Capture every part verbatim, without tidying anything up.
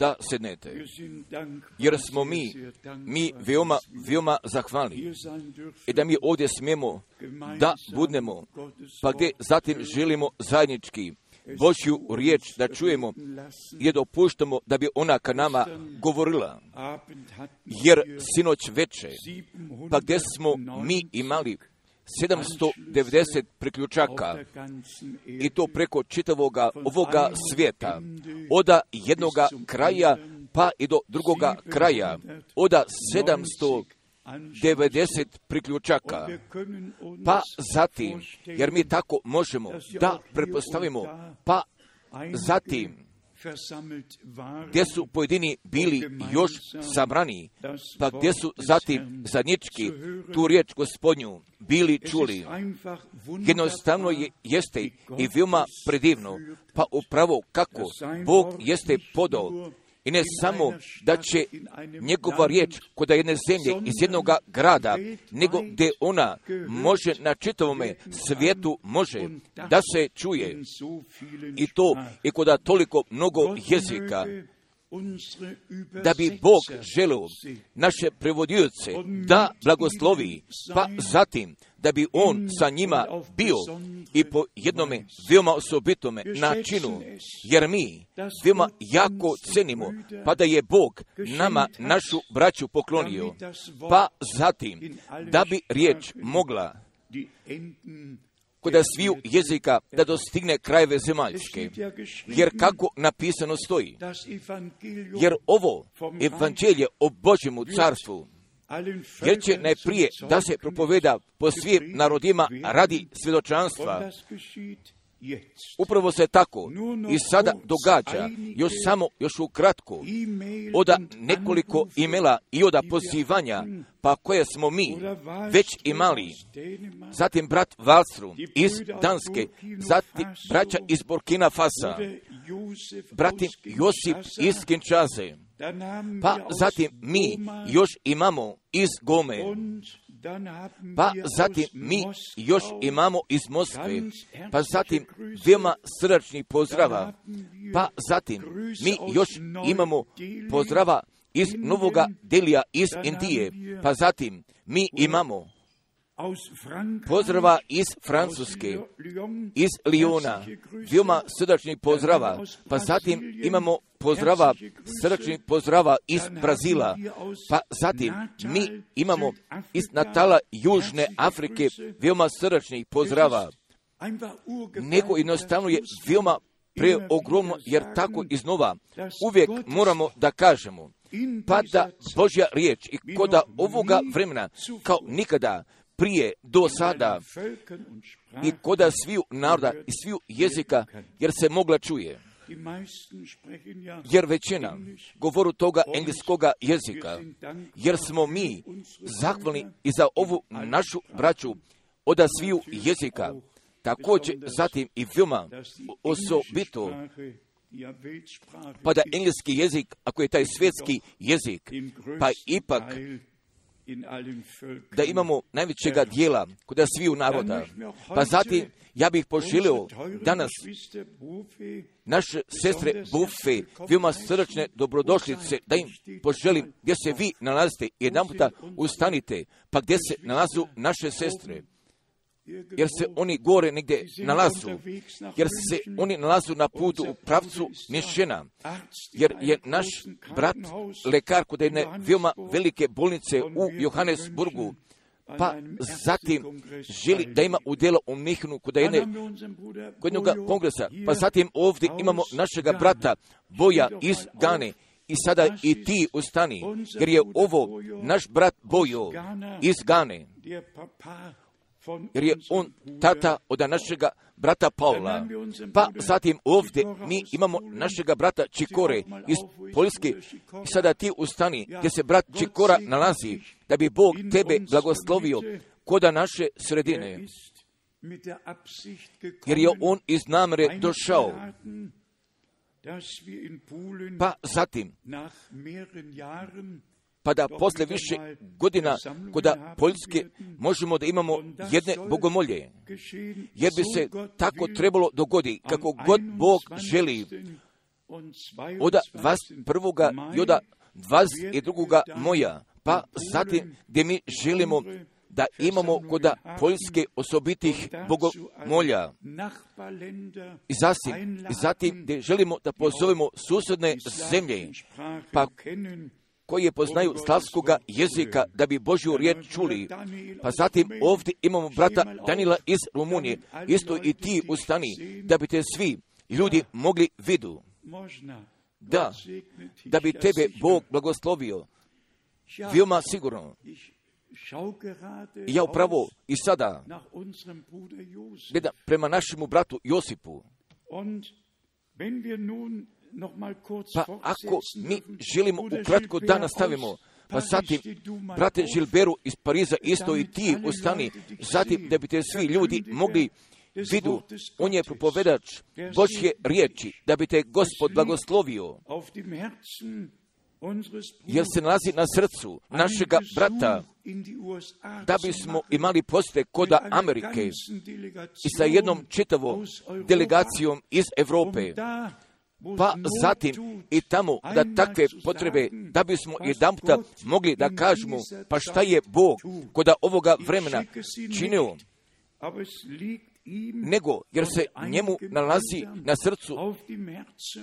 da sednete, jer smo mi, mi veoma, veoma zahvalni i da mi ovdje smijemo da budnemo, pa gdje zatim želimo zajednički Božju riječ da čujemo i dopuštamo da bi ona ka nama govorila, jer sinoć večer, pa gdje smo mi imali sedamsto devedeset priključaka i to preko čitavoga ovoga svijeta, oda jednoga kraja pa i do drugoga kraja, oda sedamsto devedeset priključaka, pa zatim, jer mi tako možemo da prepostavimo, pa zatim, gdje su pojedini bili još sabrani, pa gdje su zatim zajednički tu riječ Gospodnju bili čuli. Jednostavno je, jeste i veoma predivno, pa upravo kako Bog jeste podao, i ne samo da će njegova riječ kod jedne zemlje iz jednog grada, nego gdje ona može na čitavome svijetu može da se čuje. I to i kod toliko mnogo jezika, da bi Bog želio naše prevodioce da blagoslovi, pa zatim da bi On sa njima bio i po jednome veoma osobitome načinu, jer mi veoma jako cenimo, pa da je Bog nama našu braću poklonio, pa zatim da bi riječ mogla kod sviju jezika da dostigne krajeve zemaljske, jer kako napisano stoji, jer ovo evanđelje o Božjemu carstvu, jer će najprije da se propoveda po svim narodima radi svjedočanstva. Upravo se tako i sada događa, još samo, još ukratko, oda nekoliko imela i oda pozivanja, pa koje smo mi već imali. Zatim brat Valstrum iz Danske, zatim braća iz Burkina Fasa, bratim Josip iz Kinčaze, pa zatim mi još imamo iz Gome, pa zatim mi još imamo iz Moskve, pa zatim veoma srdačnih pozdrava, pa zatim mi još imamo pozdrava iz Novoga Delija iz Indije, pa zatim mi imamo pozdrava iz Francuske, iz Lyona, veoma srdačnih pozdrava, pa zatim imamo pozdrava, srdačnih pozdrava iz Brazila, pa zatim mi imamo iz Natala Južne Afrike veoma srdačnih pozdrava, nego jednostavno je veoma preogromno, jer tako iznova uvijek moramo da kažemo, pa da Božja riječ i koda ovoga vremena kao nikada prije, do sada, i koda sviju naroda i sviju jezika, jer se mogla čuje. Jer većina govoru toga engleskoga jezika, jer smo mi zahvalni i za ovu našu braću oda sviju jezika. Također, zatim i veoma osobito, pa da engleski jezik, ako je taj svjetski jezik, pa ipak da imamo najvećega dijela kod sviju naroda. Pa zatim, ja bih poželio danas naše sestre Bufe, veoma srdačne dobrodošlice, da im poželim gdje se vi nalazite, jedan puta ustanite, pa gdje se nalazu naše sestre, jer se oni gore negdje nalazu, jer se oni nalazu na putu u pravcu Mišena, jer je naš brat lekar kod jedne veoma velike bolnice u Johannesburgu, pa zatim želi da ima udjela u Mihnu kod jedne, kod jednog kongresa, pa zatim ovdje imamo našega brata Boja iz Gane, i sada i ti ustani, jer je ovo naš brat Bojo iz Gane, jer je on tata od našega brata Paola. Pa zatim ovdje mi imamo našega brata Čikore iz Poljske. I sada ti ustani gdje se brat Čikora nalazi, da bi Bog tebe blagoslovio koda naše sredine. Jer je on iz namere došao. Pa zatim, pa da posle više godina kod Poljske možemo da imamo jedne bogomolje, jer bi se tako trebalo dogoditi, kako god Bog želi, Od vas prvoga i od vas i drugoga moja, pa zatim gdje mi želimo da imamo kod Poljske osobitih bogomolja. I zatim, zatim gdje želimo da pozovemo susjedne zemlje, pa koje poznaju slavskoga jezika, da bi Božju riječ čuli. Pa zatim ovdje imamo brata Danila iz Rumunije. Isto i ti ustani, da bi te svi ljudi mogli vidu. Da, da bi tebe Bog blagoslovio. Veoma sigurno. Ja upravo i sada gledam prema našemu bratu Josipu. Pa ako mi želimo ukratko da nastavimo, pa zatim, brate Gilbertu iz Pariza, isto i ti ustani, zatim da bi te svi ljudi mogli vidu, on je propovedač Božje riječi, da bi te Gospod blagoslovio, jer se nalazi na srcu našega brata, da bismo imali poste kod Amerike i sa jednom čitavom delegacijom iz Europe. Pa zatim i tamo da takve potrebe, da bismo jedan puta mogli da kažemo, pa šta je Bog kod ovoga vremena činio, nego jer se njemu nalazi na srcu,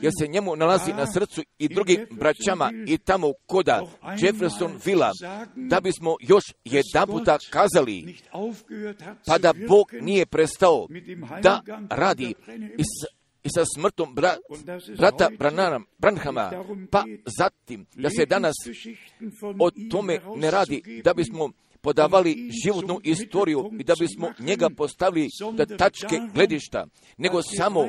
jer se njemu nalazi na srcu i drugim braćama i tamo kod Jeffersonville, da bismo još jedan puta kazali, pa da Bog nije prestao da radi iz i sa smrtom bra, brata Branhama, pa zatim da se danas o tome ne radi, da bismo podavali životnu istoriju i da bismo njega postavili da tačke gledišta, nego samo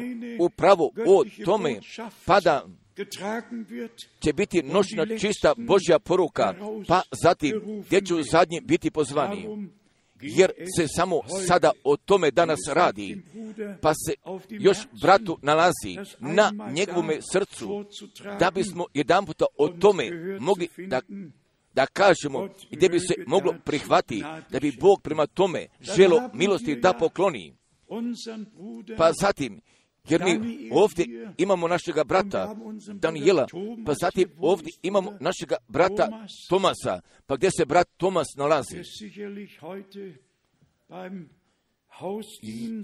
upravo o tome, pa da će biti noćna čista Božja poruka, pa zatim gdje će zadnji biti pozvani. Jer se samo sada o tome danas radi, pa se još bratu nalazi na njegovome srcu, da bismo jedanputa o tome mogli da, da kažemo i gdje bi se moglo prihvatiti, da bi Bog prema tome želo milosti da pokloni. Pa zatim, jer mi ovdje imamo našega brata Daniela, pa zatim ovdje imamo našega brata Tomasa, pa gdje se brat Tomas nalazi?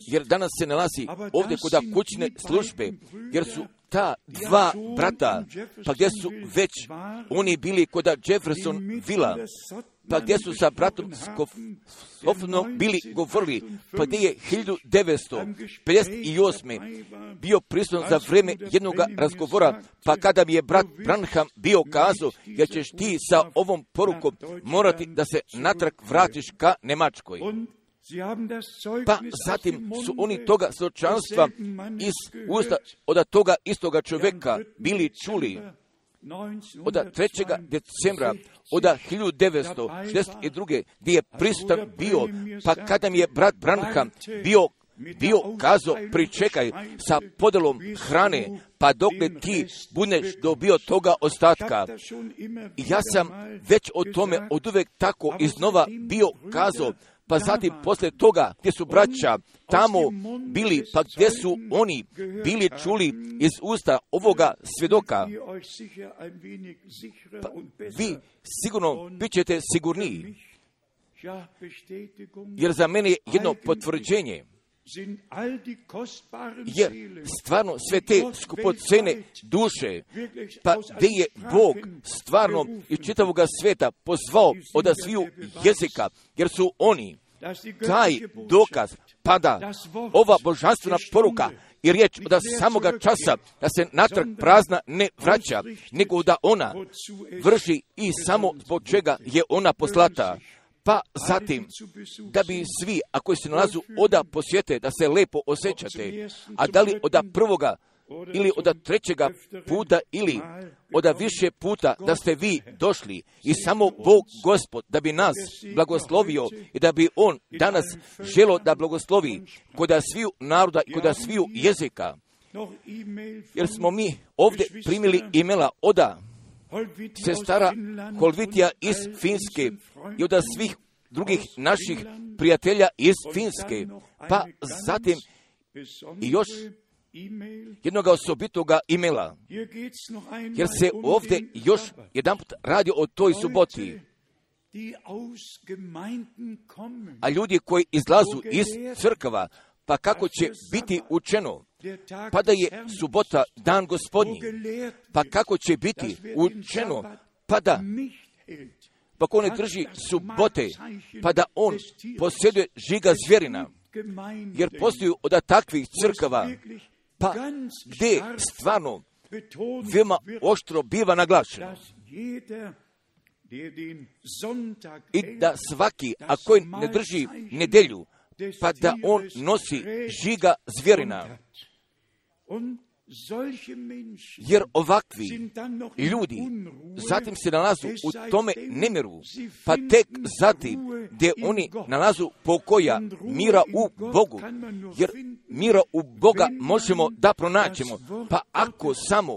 Jer danas se nalazi ovdje kod kućne službe, jer su ta dva brata, pa gdje su već oni bili kod Jeffersonville, pa gdje su sa bratom Skofnom bili govorili, pa gdje je hiljadu devetsto pedeset osme bio prisutan za vrijeme jednog razgovora, pa kada mi je brat Branham bio kazao, jer ćeš ti sa ovom porukom morati da se natrag vratiš ka Nemačkoj. Pa zatim su oni toga svjedočanstva iz usta od toga istoga čovjeka bili čuli. Od trećeg decembra od hiljadu devetsto šezdeset druge gdje je prisutan bio, pa kada mi je brat Branham bio, bio kazao, pričekaj sa podelom hrane, pa dokle ti budeš dobio toga ostatka. Ja sam već o tome od uvek tako iznova bio kazao, pa zatim poslije toga gdje su braća tamo bili, pa gdje su oni bili čuli iz usta ovoga svjedoka, pa vi sigurno bit ćete sigurniji, jer za mene je jedno potvrđenje, jer stvarno sve te skupocene duše, pa gdje je Bog stvarno iz čitavoga svijeta pozvao od sviju jezika, jer su oni taj dokaz, pada ova božanstvena poruka i riječ od samoga časa da se natrag prazna ne vraća, nego da ona vrši i samo zbog čega je ona poslata. Pa zatim, da bi svi, ako se nalazu oda posjete, da se lepo osjećate, a da li oda prvoga ili oda trećega puta ili oda više puta da ste vi došli i samo Bog Gospod da bi nas blagoslovio i da bi On danas želo da blagoslovi kod sviju naroda i kod sviju jezika. Jer smo mi ovdje primili imela oda sestara Holvitija iz Finske i od svih drugih naših prijatelja iz Finske. Pa zatim i još jednoga osobitoga imela, jer se ovdje još jedan put radi o toj suboti. A ljudi koji izlazu iz crkava, pa kako će biti učeno? Pa da je subota dan gospodnji, pa kako će biti učeno? Pa da, pa ko ne drži subote, pa da on posjeduje žiga zvjerina, jer postoju od takvih crkava, pa gdje stvarno veoma oštro biva naglašeno. I da svaki, a koji ne drži nedjelju, pa da on nosi žiga zvjerina. Jer ovakvi ljudi zatim se nalazu u tome nemiru, pa tek zatim gdje oni nalazu pokoja, mira u Bogu, jer mira u Boga možemo da pronaćemo, pa ako samo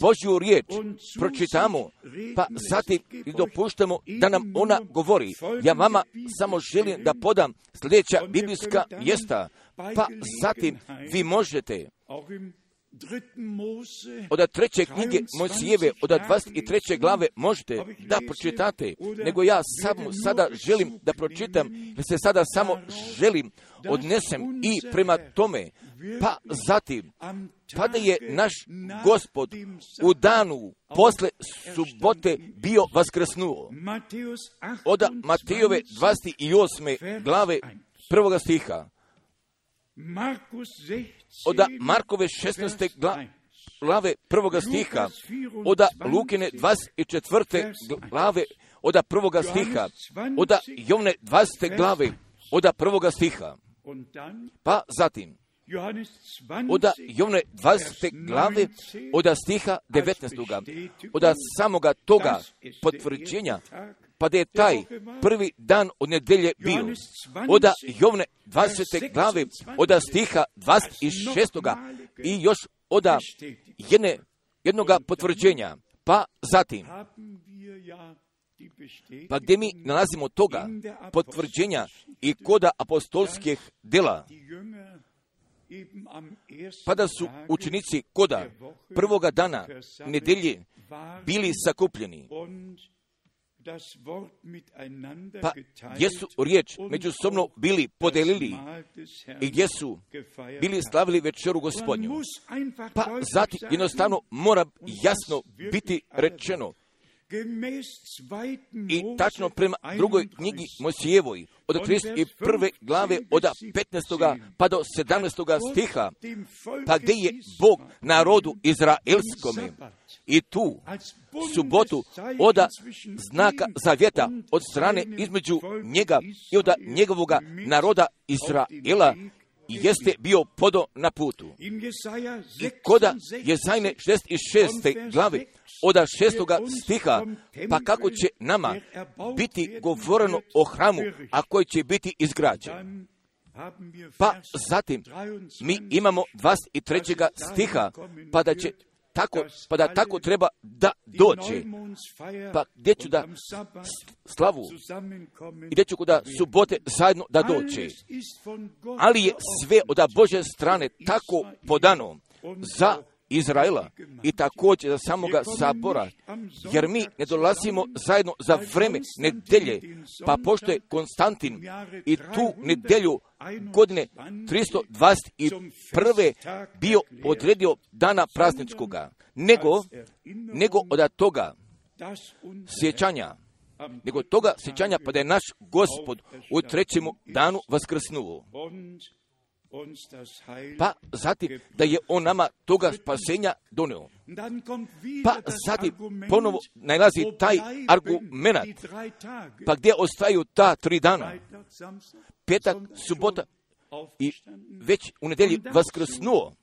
Božju riječ pročitamo, pa zatim i dopuštamo da nam ona govori. Ja vama samo želim da podam sljedeća biblijska mjesta, pa zatim vi možete od treće knjige Mojsijeve, od dvadeset treće glave možete da pročitate, nego ja samo sada želim da pročitam, jer se sada samo želim odnesem i prema tome, pa zatim, pa da je naš Gospod u danu posle subote bio vaskrsnuo. Od Matejove dvadeset osme glave prvoga stiha. Od Markove šesnaeste glave prvoga stiha, od Lukine dvadeset četvrte glave od prvoga stiha, od Jovne dvadesete glave od prvoga stiha, pa zatim od Jovne dvadesete glave od stiha devetnaestoga, od samoga toga potvrđenja, pa da je taj prvi dan od nedelje bio. Od Jovne dvadesete glave, od stiha dvadeset šestoga i još od jedne, jednog potvrđenja. Pa zatim, pa gdje mi nalazimo toga potvrđenja i koda apostolskih djela, pa da su učenici koda prvoga dana nedelje bili sakupljeni, pa gdje su riječ međusobno bili podelili i gdje su bili slavili večeru Gospodnju. Pa zatim jednostavno mora jasno biti rečeno i tačno prema drugoj knjigi Mojsijevoj, od trideset prve glave od petnaestoga pa do sedamnaestoga stiha, pa gdje je Bog narodu izraelskome i tu subotu od znaka zavjeta od strane između njega i od njegovog naroda Izraela jeste bio podo na putu. I koda Jezajne šezdeset šeste glave od šestoga stiha, pa kako će nama biti govoreno o hramu, a koji će biti izgrađen. Pa zatim mi imamo dvadeset trećega stiha, pa da će tako, pa da tako treba da dođe, pa gdje ću da slavu i gdje ću da subote zajedno da dođe. Ali je sve od Božje strane tako podano za Izraela i također za samoga sabora, jer mi ne dolazimo zajedno za vreme nedelje, pa pošto je Konstantin i tu nedelju godine tristo dvadeset prve bio odredio dana prazničkoga, nego, nego od toga sjećanja, nego toga sjećanja pa da je naš Gospod u trećemu danu vaskrsnuo. Pa zatim da je on nama toga spasenja donio. Pa zatim ponovo nalazi taj argumenat, pa gdje ostaju ta tri dana, petak, subota i već u nedelji vaskrsnuo.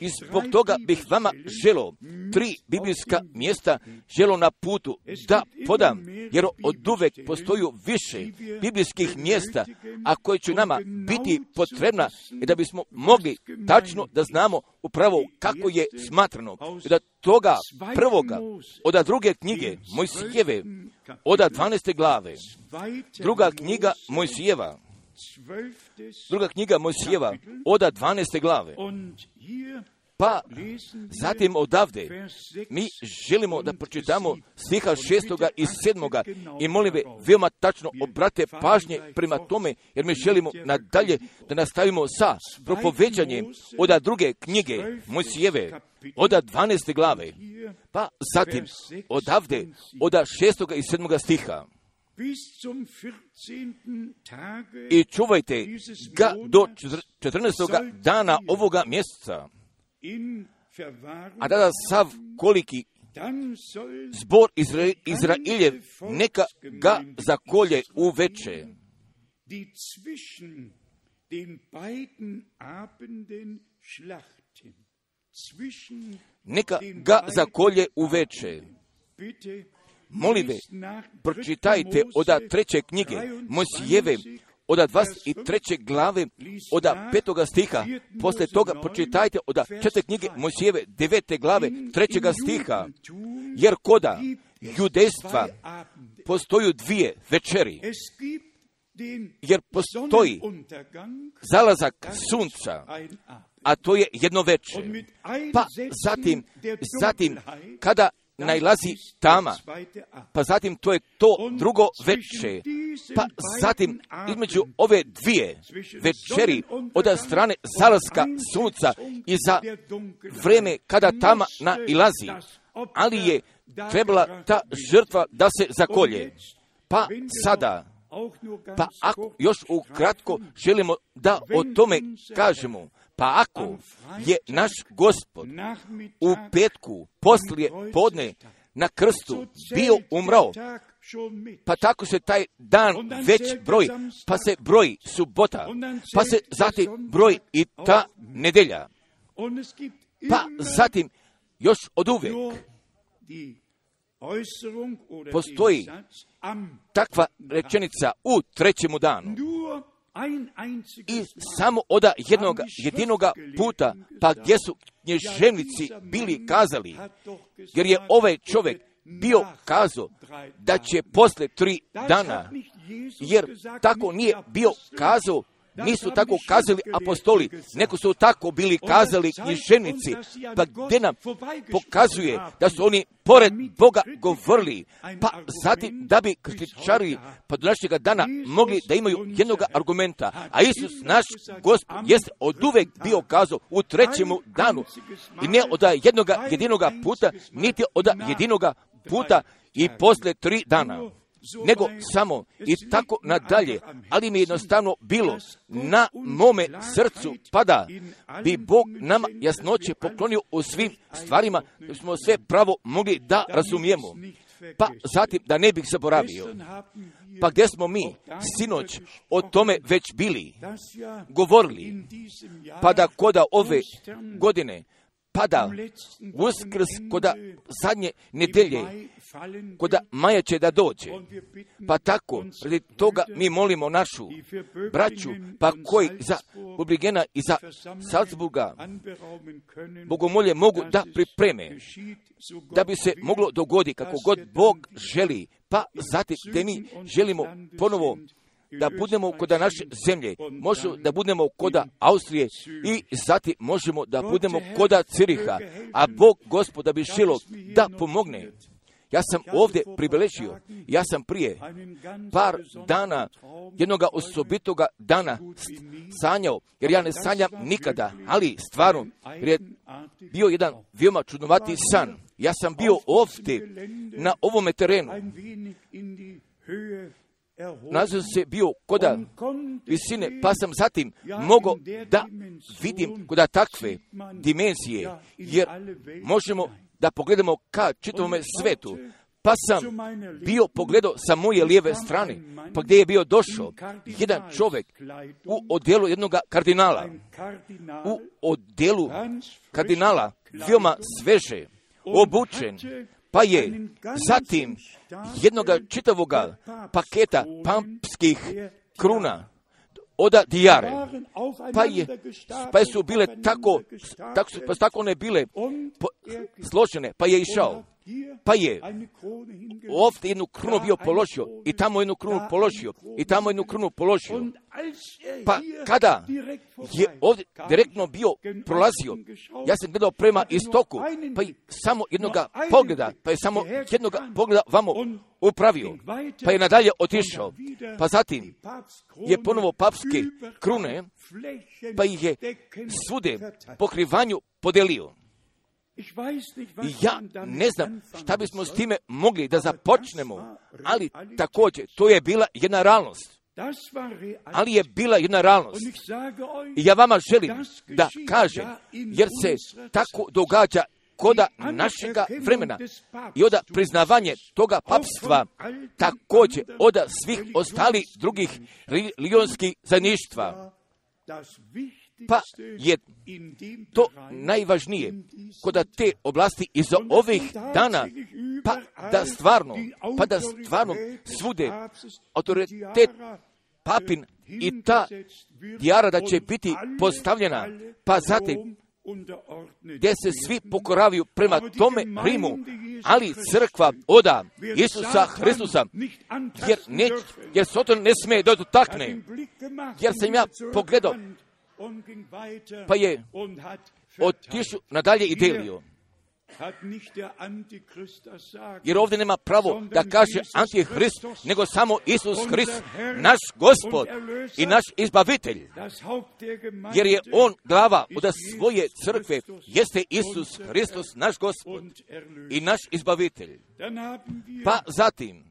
I zbog toga bih vama želo tri biblijska mjesta želo na putu da podam, jer od uvek postoju više biblijskih mjesta, a koje će nama biti potrebna i da bismo mogli tačno da znamo upravo kako je smatrano. I da toga prvoga, od druge knjige Mojsijeve, od dvanaeste glave, druga knjiga Mojsijeva, Druga knjiga Mojsijeva, oda dvanaeste glave. Pa zatim odavde mi želimo da pročitamo stiha šestoga i sedmoga i molim ve, veoma tačno obrate pažnje prema tome, jer mi želimo nadalje da nastavimo sa propovećanjem oda druge knjige Mojsijeve, oda dvanaeste glave, pa zatim odavde oda šestoga i sedmoga stiha. I čuvajte ga do četrnaestoga dana ovoga mjeseca. A tada sav koliki zbor Izra- Izrailjev neka ga zakolje u veče. Neka ga zakolje u veče. Molim ve, pročitajte oda treće knjige Mojsijeve, oda dvadeset treće glave, oda petoga stiha. Poslije toga pročitajte oda četvrte knjige Mojsijeve, devete glave, trećega stiha. Jer koda judejstva postoju dvije večeri. Jer postoji zalazak sunca, a to je jedno večer. Pa zatim, zatim kada najlazi tama, pa zatim to je to drugo večer, pa zatim između ove dvije večeri od strane zalaska sunca i za vrijeme kada tama nailazi, ali je trebala ta žrtva da se zakolje. Pa sada, pa ako još ukratko želimo da o tome kažemo, pa ako je naš Gospod u petku poslije podne na krstu bio umrao, pa tako se taj dan već broji, pa se broji subota, pa se zatim broji i ta nedjelja, pa zatim još oduvijek postoji takva rečenica u trećemu danu. I samo oda jednog jedinoga puta, pa gdje su knježevnici bili kazali, jer je ovaj čovjek bio kazao da će poslije tri dana, jer tako nije bio kazao, nisu tako kazali apostoli, neko su tako bili kazali knježevnici, pa gdje nam pokazuje da su oni pored Boga govorili, pa zatim da bi kritičari pa do našega dana mogli da imaju jednog argumenta, a Isus naš Gospod jeste oduvek bio kazao u trećemu danu i ne od jednog jedinoga puta, niti od jedinoga puta i poslije tri dana, nego samo i tako nadalje, ali mi jednostavno bilo na mome srcu pada bi Bog nama jasnoće poklonio u svim stvarima, da smo sve pravo mogli da razumijemo. Pa zatim da ne bih zaboravio, pa gdje smo mi sinoć o tome već bili govorili, pa da koda ove godine pada Uskrs, koda zadnje nedelje, koda maja će da dođe. Pa tako, radi toga mi molimo našu braću, pa koji za Obligena i za Salzburga bogomolje mogu da pripreme, da bi se moglo dogoditi kako god Bog želi. Pa zatim te mi želimo ponovo da budemo koda naše zemlje, možemo da budemo koda Austrije i zatim možemo da budemo koda Ciriha, a Bog Gospoda bi želio da pomogne. Ja sam ovdje pribilježio, ja sam prije par dana, jednoga osobitoga dana sanjao, jer ja ne sanjam nikada, ali stvarno, jer je bio jedan veoma čudnovati san. Ja sam bio ovdje na ovome terenu. Nazvao se bio koda visine, pa sam zatim mogao da vidim koda takve dimenzije, jer možemo da pogledamo ka čitavome svetu. Pa sam bio pogledao sa moje lijeve strane, pa gdje je bio došao jedan čovjek u odjelu jednog kardinala, u odjelu kardinala, veoma sveže obučen, pa je zatim jednoga čitavog paketa pampskih kruna od Dijare. Pa, je, pa su bile tako, tako, pa su tako one bile po, složene, pa je išao. Pa je ovdje jednu krunu bio položio i tamo jednu krunu položio i tamo jednu krunu položio. Pa kada je ovdje direktno bio prolazio, ja sam gledao prema istoku, pa je samo jednoga pogleda, pa je samo jednoga pogleda vamo upravio, pa je nadalje otišao. Pa zatim je ponovo papske krune, pa ih je svude pokrivanju podelio. I ja ne znam šta bismo s time mogli da započnemo, ali također to je bila jedna realnost. Ali je bila jedna realnost. I ja vama želim da kažem, jer se tako događa kod našega vremena i od priznavanje toga papstva također od svih ostalih drugih religionskih zajedništva. Pa je to najvažnije kod te oblasti iz ovih dana, pa da stvarno, pa da stvarno svude autoritet papin i ta dijara da će biti postavljena, pa zatim gdje se svi pokoravaju prema tome Rimu, ali crkva oda Isusa Hristusa, jer, ne, jer Soton ne smije da dotakne, jer sam ja pogledao, pa je otišao nadalje i delio. Jer ovdje nema pravo da kaže Antihrist, nego samo Isus Hrist, naš Gospod i naš Izbavitelj. Jer je on glava od svoje crkve, jeste Isus Hristos, naš Gospod i naš Izbavitelj. Pa zatim,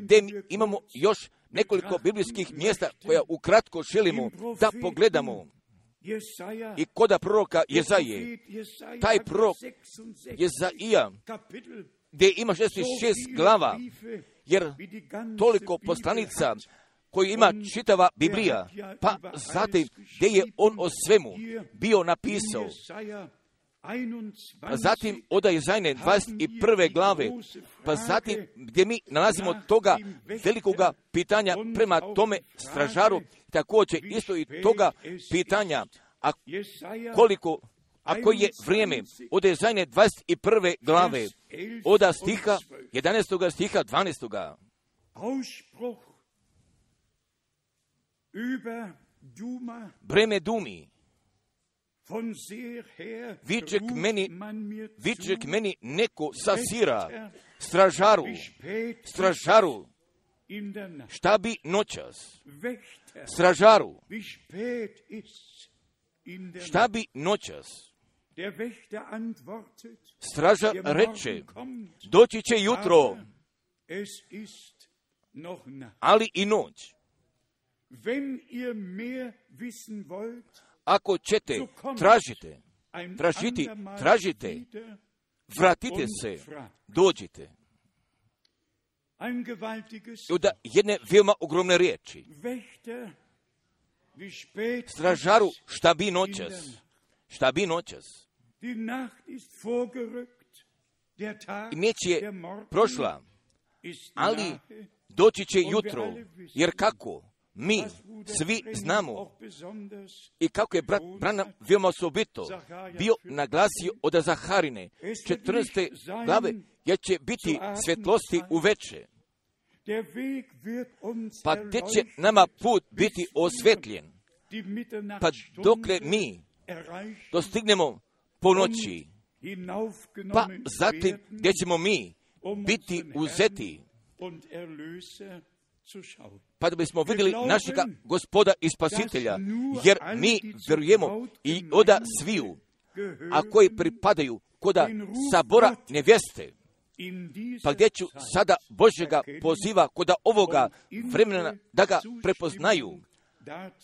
gdje imamo još nekoliko biblijskih mjesta koja ukratko želimo da pogledamo. I koda proroka Jezaje, taj prorok Jezaija, gdje ima šezdeset šest glava, jer toliko poslanica koju ima čitava Biblija, pa zatim gdje je on o svemu bio napisao. Pa zatim od Jezajne dvadeset prve glave, pa zatim gdje mi nalazimo toga velikoga pitanja prema tome stražaru, također isto i toga pitanja, a koliko, a koje je vrijeme od Jezajne dvadeset prve glave, od stiha jedanaestog stiha dvanaestog. Breme Dumi. Viček meni, viček meni neko sasira, stražaru, stražaru, šta bi noćas, stražaru, šta bi noćas, stražar reče, doći će jutro, ali i noć. Ako ćete, tražite, tražiti, tražite, vratite se, dođite. Od jedne veoma ogromne riječi. Stražaru, šta bi noćas? Šta bi noćas? Noć je prošla, ali doći će jutro, jer kako? Mi svi znamo i kako je brat Branham veoma osobito bio naglasio od Zaharine četrnaeste glave, jer će biti svjetlosti uveče. Pa te će nama put biti osvjetljen, pa dokle mi dostignemo ponoći, pa zatim gdje ćemo mi biti uzeti, pa da bismo vidjeli našega Gospoda i Spasitelja, jer mi vjerujemo i oda sviju, a koji pripadaju koda sabora nevjeste. Pa gdje ću sada Božega poziva koda ovoga vremena da ga prepoznaju,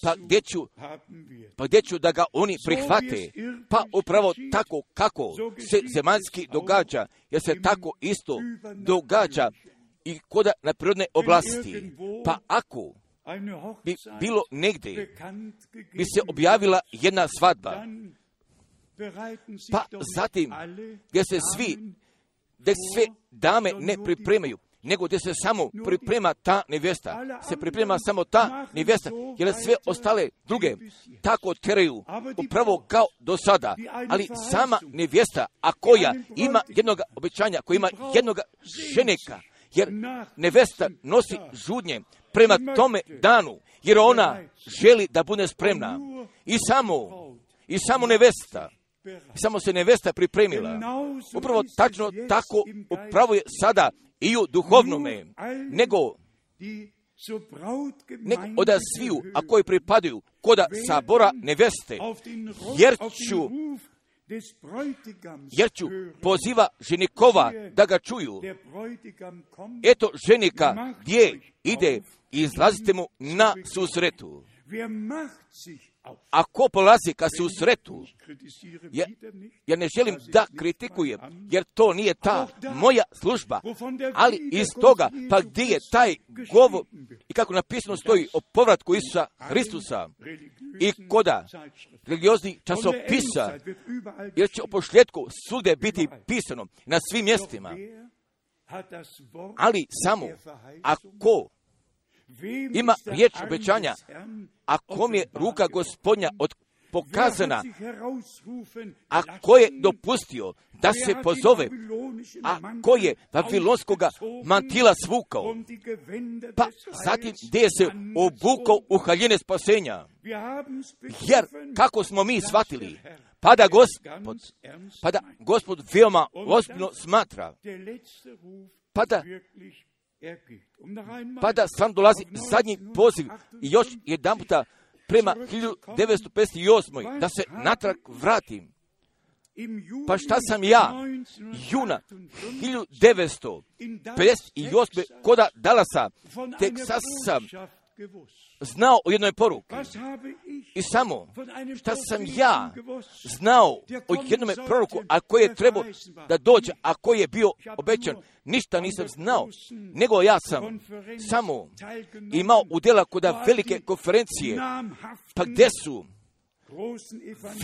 pa gdje ću, pa gdje ću da ga oni prihvate, pa upravo tako kako se zemaljski događa, jer se tako isto događa i kod na prirodne oblasti. Pa ako bi bilo negdje, bi se objavila jedna svadba, pa zatim gdje se svi, gdje sve dame ne pripremaju, nego da se samo priprema ta nevjesta, se priprema samo ta nevjesta, jer sve ostale druge tako teraju, upravo kao do sada, ali sama nevjesta, a koja ima jednog obećanja, koja ima jednog ženeka, jer nevjesta nosi žudnje prema tome danu, jer ona želi da bude spremna i samo, i samo nevjesta. Samo se nevesta pripremila. Upravo tačno tako upravo je sada i u duhovnome, nego, nego od sviju, a koji pripadaju koda sabora neveste, jer ću, jer ću poziva ženikova da ga čuju. Eto ženika gdje ide, izlazite mu na susretu. Ako polazi ka susretu, ja, ja ne želim da kritikujem, jer to nije ta moja služba, ali iz toga, pa gdje je taj govor, i kako napisano stoji o povratku Isusa Hristusa, i koda religiozni časopisa, jer će o pošljetku sude biti pisano na svim mjestima, ali samo ako ima riječ obećanja, a kom je ruka Gospodnja od pokazana, a ko je dopustio da se pozove, a ko je babilonskoga mantila svukao, pa zatim gdje je se obukao u haljine spasenja. Jer kako smo mi shvatili, pa da Gospod, pa da Gospod veoma ozbiljno smatra, pa da Pa da sam dolazi zadnji poziv i još jedan puta prema hiljadu devetsto pedeset osam. da se natrag vratim. Pa šta sam ja, juna hiljadu devetsto pedeset osam. koda Dalasa, tek sad sam znao o jednoj poruki. I samo šta sam ja znao o jednome proroku, a koji je trebao da dođe, a koji je bio obećan, ništa nisam znao, nego ja sam samo imao udjela koda velike konferencije, pa gdje su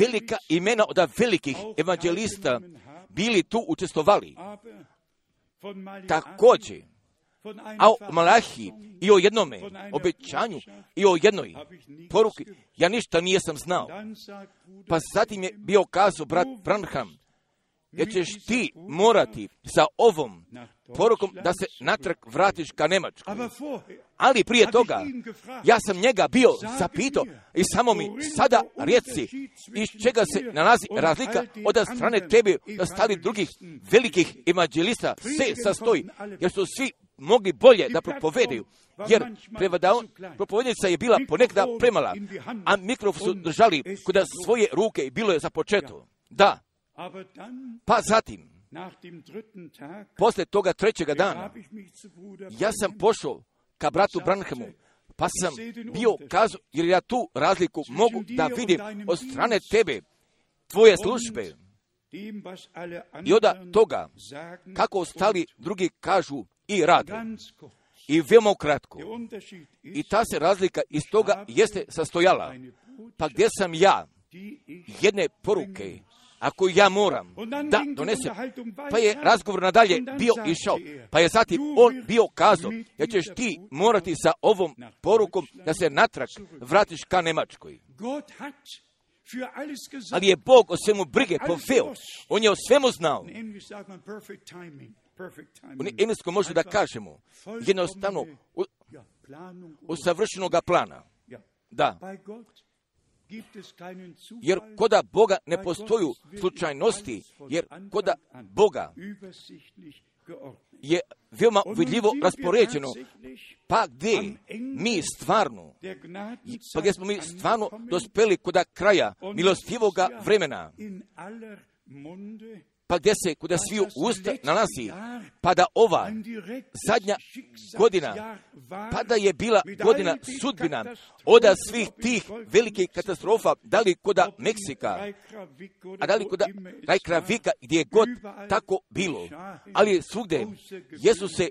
velika imena od velikih evanđelista bili tu učestovali. Također, a o Malahiji i o jednome obećanju i o jednoj poruki ja ništa nisam znao. Pa zatim je bio kazao brat Branham, jer ćeš ti morati sa ovom porukom da se natrag vratiš ka Njemačku. Ali prije toga ja sam njega bio zapitao i samo mi sada reci iz čega se nalazi razlika od strane tebe da stali drugih velikih evanđelista se sastoji, jer su svi mogli bolje da propovedaju, jer propovednica je bila ponekada premala, a mikrofon su držali kuda svoje ruke i bilo je za početu. Da, pa zatim, poslije toga trećega dana, ja sam pošao ka bratu Branhamu, pa sam bio kazao, jer ja tu razliku mogu da vidim od strane tebe, tvoje službe, i od toga, kako ostali drugi kažu i rade. I veoma kratko. I ta se razlika iz toga jeste sastojala. Pa gdje sam ja jedne poruke, ako ja moram da donesem, pa je razgovor nadalje bio išao, pa je zatim on bio kazao, jer ćeš ti morati sa ovom porukom da se natrag vratiš ka Njemačkoj. Ali je Bog o svemu brige poveo, on je o svemu znao. U engleskom možemo da kažemo jednostavno usavršenog plana. Da. Jer koda Boga ne postoju slučajnosti, jer koda Boga je veoma vidljivo raspoređeno, pa gdje mi stvarno, pa gdje smo mi stvarno dospeli koda kraja milostivoga vremena, pa gdje se kuda sviju usta nalazi, pa da ova zadnja godina, pa da je bila godina sudbina od svih tih velikih katastrofa, da li kuda Meksika, a da li kuda Rajkravika, gdje je god tako bilo. Ali svugdje jesu se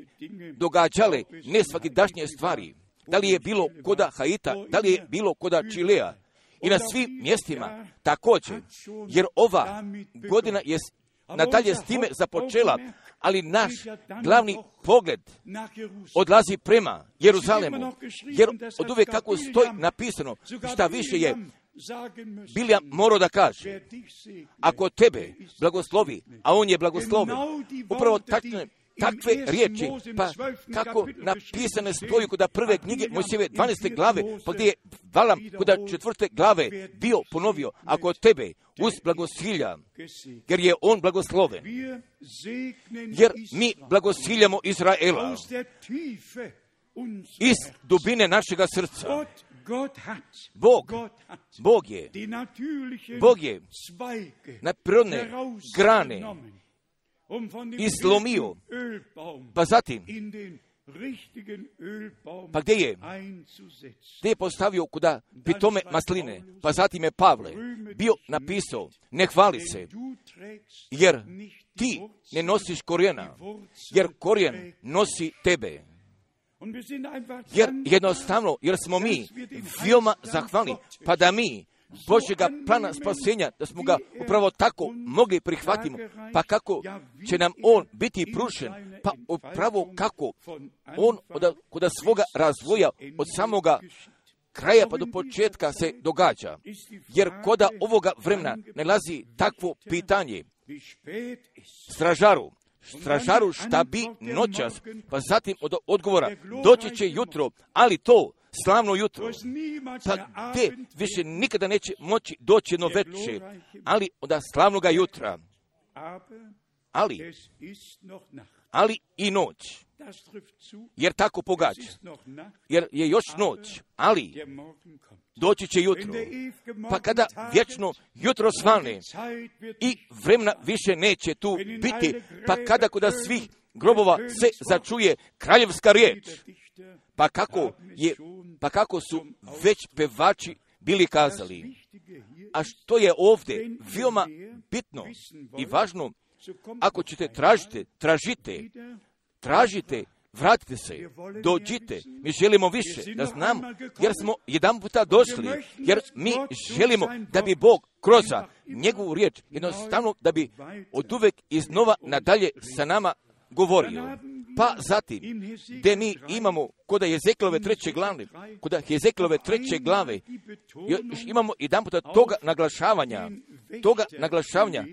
događale nesvakidašnje stvari. Da li je bilo kuda Haita, da li je bilo kuda Čilea i na svim mjestima također, jer ova godina je nadalje s time započela, ali naš glavni pogled odlazi prema Jeruzalemu, jer od uvijek kako stoji napisano, šta više je Bilja morao da kaže, ako tebe blagoslovi, a on je blagoslovio, upravo takve, takve riječi, pa kako napisane stoju kod prve knjige Mojsijeve dvanaeste glave, pa gdje je Valam kod četvrte glave bio ponovio, ako tebe uz blagosiljam, jer je on blagosloven, jer mi blagosiljamo Izraela iz dubine našega srca. Bog, Bog je, Bog je na prirodne grane izlomio, pa zatim, pa gdje je, gdje je postavio kuda pitome masline, pa zatim je Pavle bio napisao, ne hvali se, jer ti ne nosiš korijena, jer korijen nosi tebe. Jer jednostavno, jer smo mi veoma zahvalni, pa da mi Božjega plana spasenja, da smo ga upravo tako mogli prihvatimo, pa kako će nam on biti pružen, pa upravo kako on od, od svoga razvoja, od samoga kraja pa do početka se događa. Jer koda ovoga vremena nalazi takvo pitanje stražaru, stražaru šta bi noćas, pa zatim od odgovora doći će jutro, ali to slavno jutro, pa gdje više nikada neće moći doći jedno večer, ali od slavnoga jutra, ali, ali i noć, jer tako pogađa, jer je još noć, ali doći će jutro, pa kada vječno jutro svane i vremena više neće tu biti, pa kada kod svih grobova se začuje kraljevska riječ, pa kako, je, pa kako su već pevači bili kazali. A što je ovdje veoma bitno i važno, ako ćete tražite, tražite, tražite, vratite se, dođite, mi želimo više, da znam, jer smo jedan puta došli, jer mi želimo da bi Bog kroz njegovu riječ, jednostavno da bi od uvek iznova nadalje sa nama govorio. Pa zatim, gdje mi imamo kod Jezekielove treće glave, kod Jezekielove treće glave, imamo jedan puta toga naglašavanja, toga naglašavanja,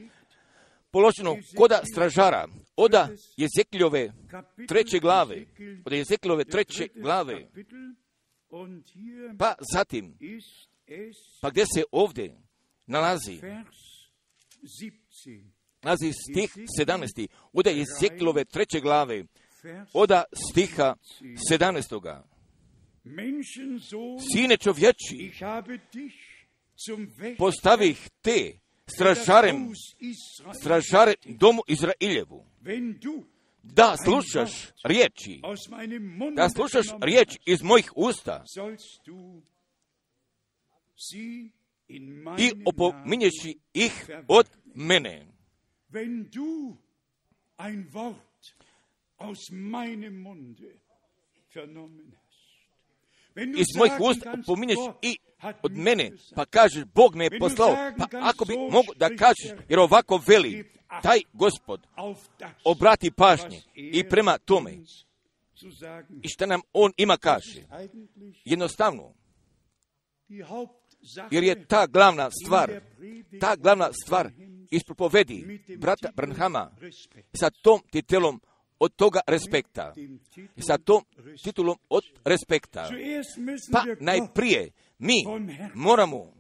položeno koda stražara, oda Jezekljove treće glave, oda Jezekljove treće glave, pa zatim, pa gdje se ovdje nalazi, nalazi stih sedamnaesti, oda Jezekljove treće glave, oda stiha sedamnaestoga. Sine čovječi, postavih te, stražarem, stražarem domu Izrailjevu, da slušaš riječi, da slušaš riječ iz mojih usta i opominješ ih od mene. Iz mojih usta opominješ i od mene, pa kažeš, Bog me je poslao, pa ako bi mogo da kažeš, jer ovako veli, taj Gospod obrati pažnje i prema tome, i šta nam on ima kaže, jednostavno, jer je ta glavna stvar, ta glavna stvar ispropovedi brata Branhama sa tom titelom od toga respekta, sa tom titulom od respekta, pa najprije mi moramo,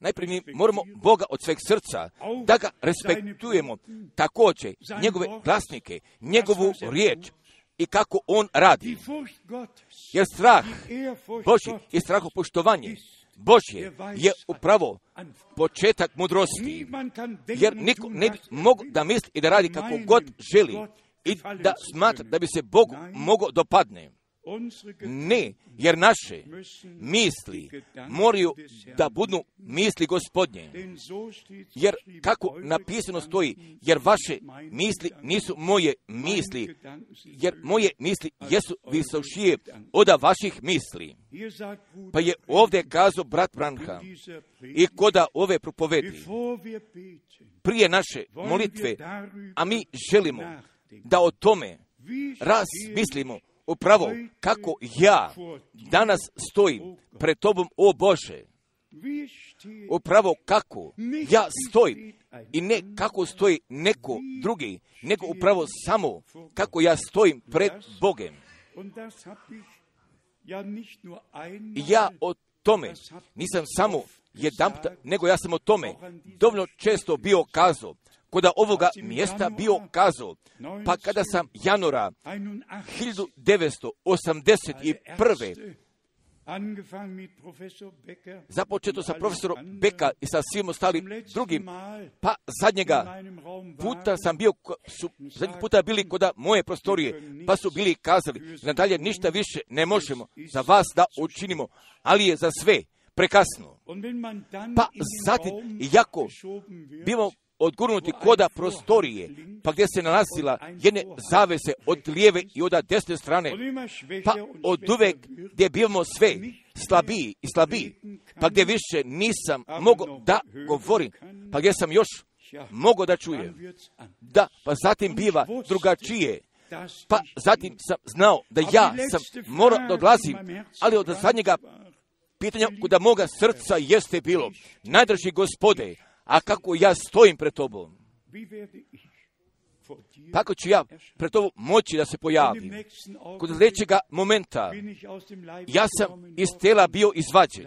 najprije mi moramo Boga od sveg srca, da ga respektujemo, također njegove glasnike, njegovu riječ i kako on radi. Jer strah Božji i strahopoštovanje Božje je upravo početak mudrosti, jer niko ne bi mogao da misli i da radi kako god želi i da smatra da bi se Bogu mogao dopadne. Ne, jer naše misli moraju da budu misli Gospodnje, jer kako napisano stoji, jer vaše misli nisu moje misli, jer moje misli jesu visošije od vaših misli. Pa je ovdje kazao brat Branham i koda ove propovedi, prije naše molitve, a mi želimo da o tome razmislimo, upravo kako ja danas stojim pred Tobom, o Bože, upravo kako ja stojim i ne kako stoji neko drugi, nego upravo samo kako ja stojim pred Bogem. Ja o tome nisam samo jedan puta, nego ja sam o tome dovoljno često bio kazao, kod ovoga mjesta bio kazao, pa kada sam januara hiljadu devetsto osamdeset prve započeto sa profesorom Beka i sa svim ostalim drugim, pa zadnjega puta sam bio, su zadnjeg puta bili kod moje prostorije, pa su bili kazali, nadalje ništa više ne možemo za vas da učinimo, ali je za sve prekasno. Pa zatim, jako bivamo odgurnuti koda prostorije, pa gdje se nalazila jedne zavese od lijeve i od desne strane, pa od uvek gdje bivamo sve slabiji i slabiji, pa gdje više nisam mogao da govorim, pa gdje sam još mogao da čujem. Da, pa zatim biva drugačije, pa zatim sam znao da ja sam morao da odlazim, ali od zadnjega pitanja kuda moga srca jeste bilo, najdraži Gospode, a kako ja stojim pred Tobom, tako ću ja pred Tobom moći da se pojavim. Kod sljedećega momenta, ja sam iz tela bio izvađen,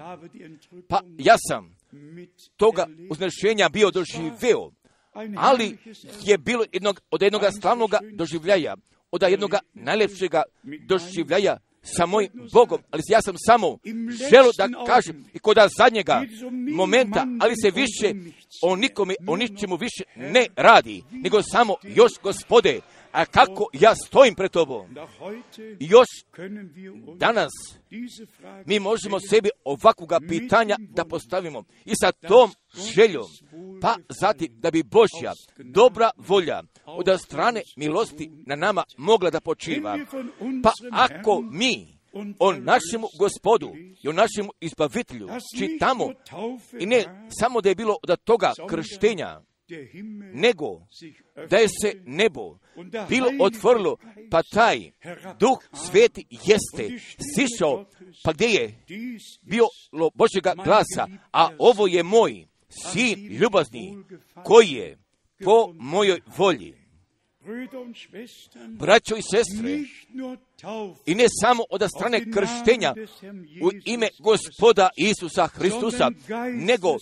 pa ja sam toga uznešenja bio doživeo, ali je bilo jednog, od jednog slavnog doživljaja, od jednog najljepšeg doživljaja sa mojim Bogom, ali ja sam samo želio da kažem i kod zadnjega momenta, ali se više o nikome, o ničemu više ne radi, nego samo još Gospode, a kako ja stojim pred Tobom. Još danas mi možemo sebi ovakvoga pitanja da postavimo i sa tom željom, pa zatim da bi Božja dobra volja od strane milosti na nama mogla da počiva. Pa ako mi o našemu Gospodu i o našemu Izbavitelju čitamo, i ne samo da je bilo od toga krštenja, nego da je se nebo bilo otvorilo, pa taj Duh Sveti jeste sišao, pa gdje je bio Božjega glasa, a ovo je moj Sin ljubazni, koji je po mojoj volji. Braćo i sestre, i ne samo od strane krštenja u ime Gospoda Isusa Hristusa, nego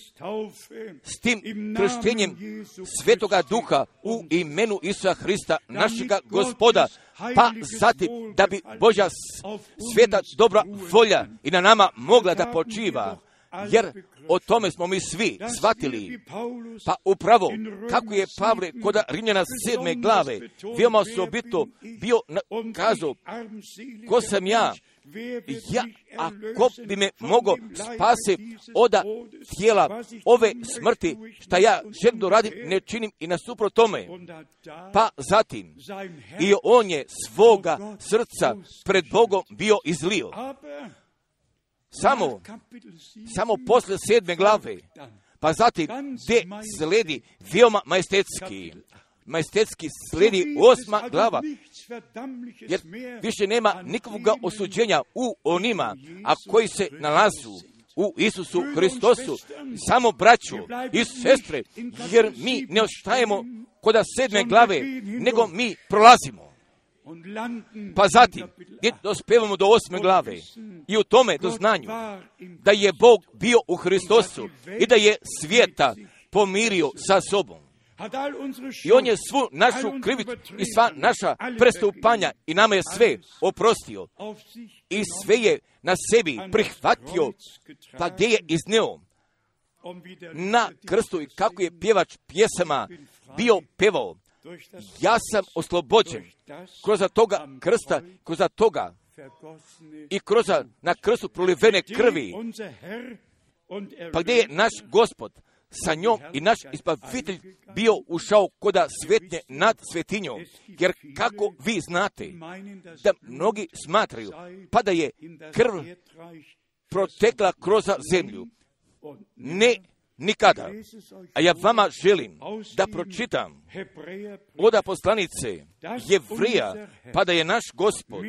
s tim krštenjem Svetoga Duha u imenu Isusa Hrista, našega Gospoda, pa zatim da bi Božja sveta dobra volja i na nama mogla da počiva. Jer o tome smo mi svi shvatili, pa upravo kako je Pavle kod Rimljana sedme glave veoma osobito bio kazao, ko sam ja, ja ako bi me mogao spasi od tijela ove smrti, šta ja želim da radim ne činim i nasuprot tome. Pa zatim i on je svoga srca pred Bogom bio izlio. Samo, samo posle sedme glave, pa zatim gdje sledi veoma majestetski, majestetski sledi osma glava, jer više nema nikakvoga osuđenja u onima, a koji se nalazu u Isusu Hristosu. Samo braću i sestre, jer mi ne ostajemo kod sedme glave, nego mi prolazimo. Pa zatim, gdje dospevamo do osme glave i u tome doznanju da je Bog bio u Hristosu i da je svijeta pomirio sa sobom. I On je svu našu krivicu i sva naša prestupanja i nama je sve oprostio i sve je na sebi prihvatio, pa gdje je iznio na krstu, i kako je pjevač pjesama bio pevao, ja sam oslobođen kroz toga krsta, kroz toga i kroz na krstu prolivene krvi. Pa gdje je naš Gospod sa njom i naš izbavitelj bio ušao koda svetnje nad svetinjom, jer kako vi znate da mnogi smatraju pa da je krv protekla kroz zemlju. Ne, nikada. A ja vama želim da pročitam od poslanice Jevrija, pa da je naš Gospod,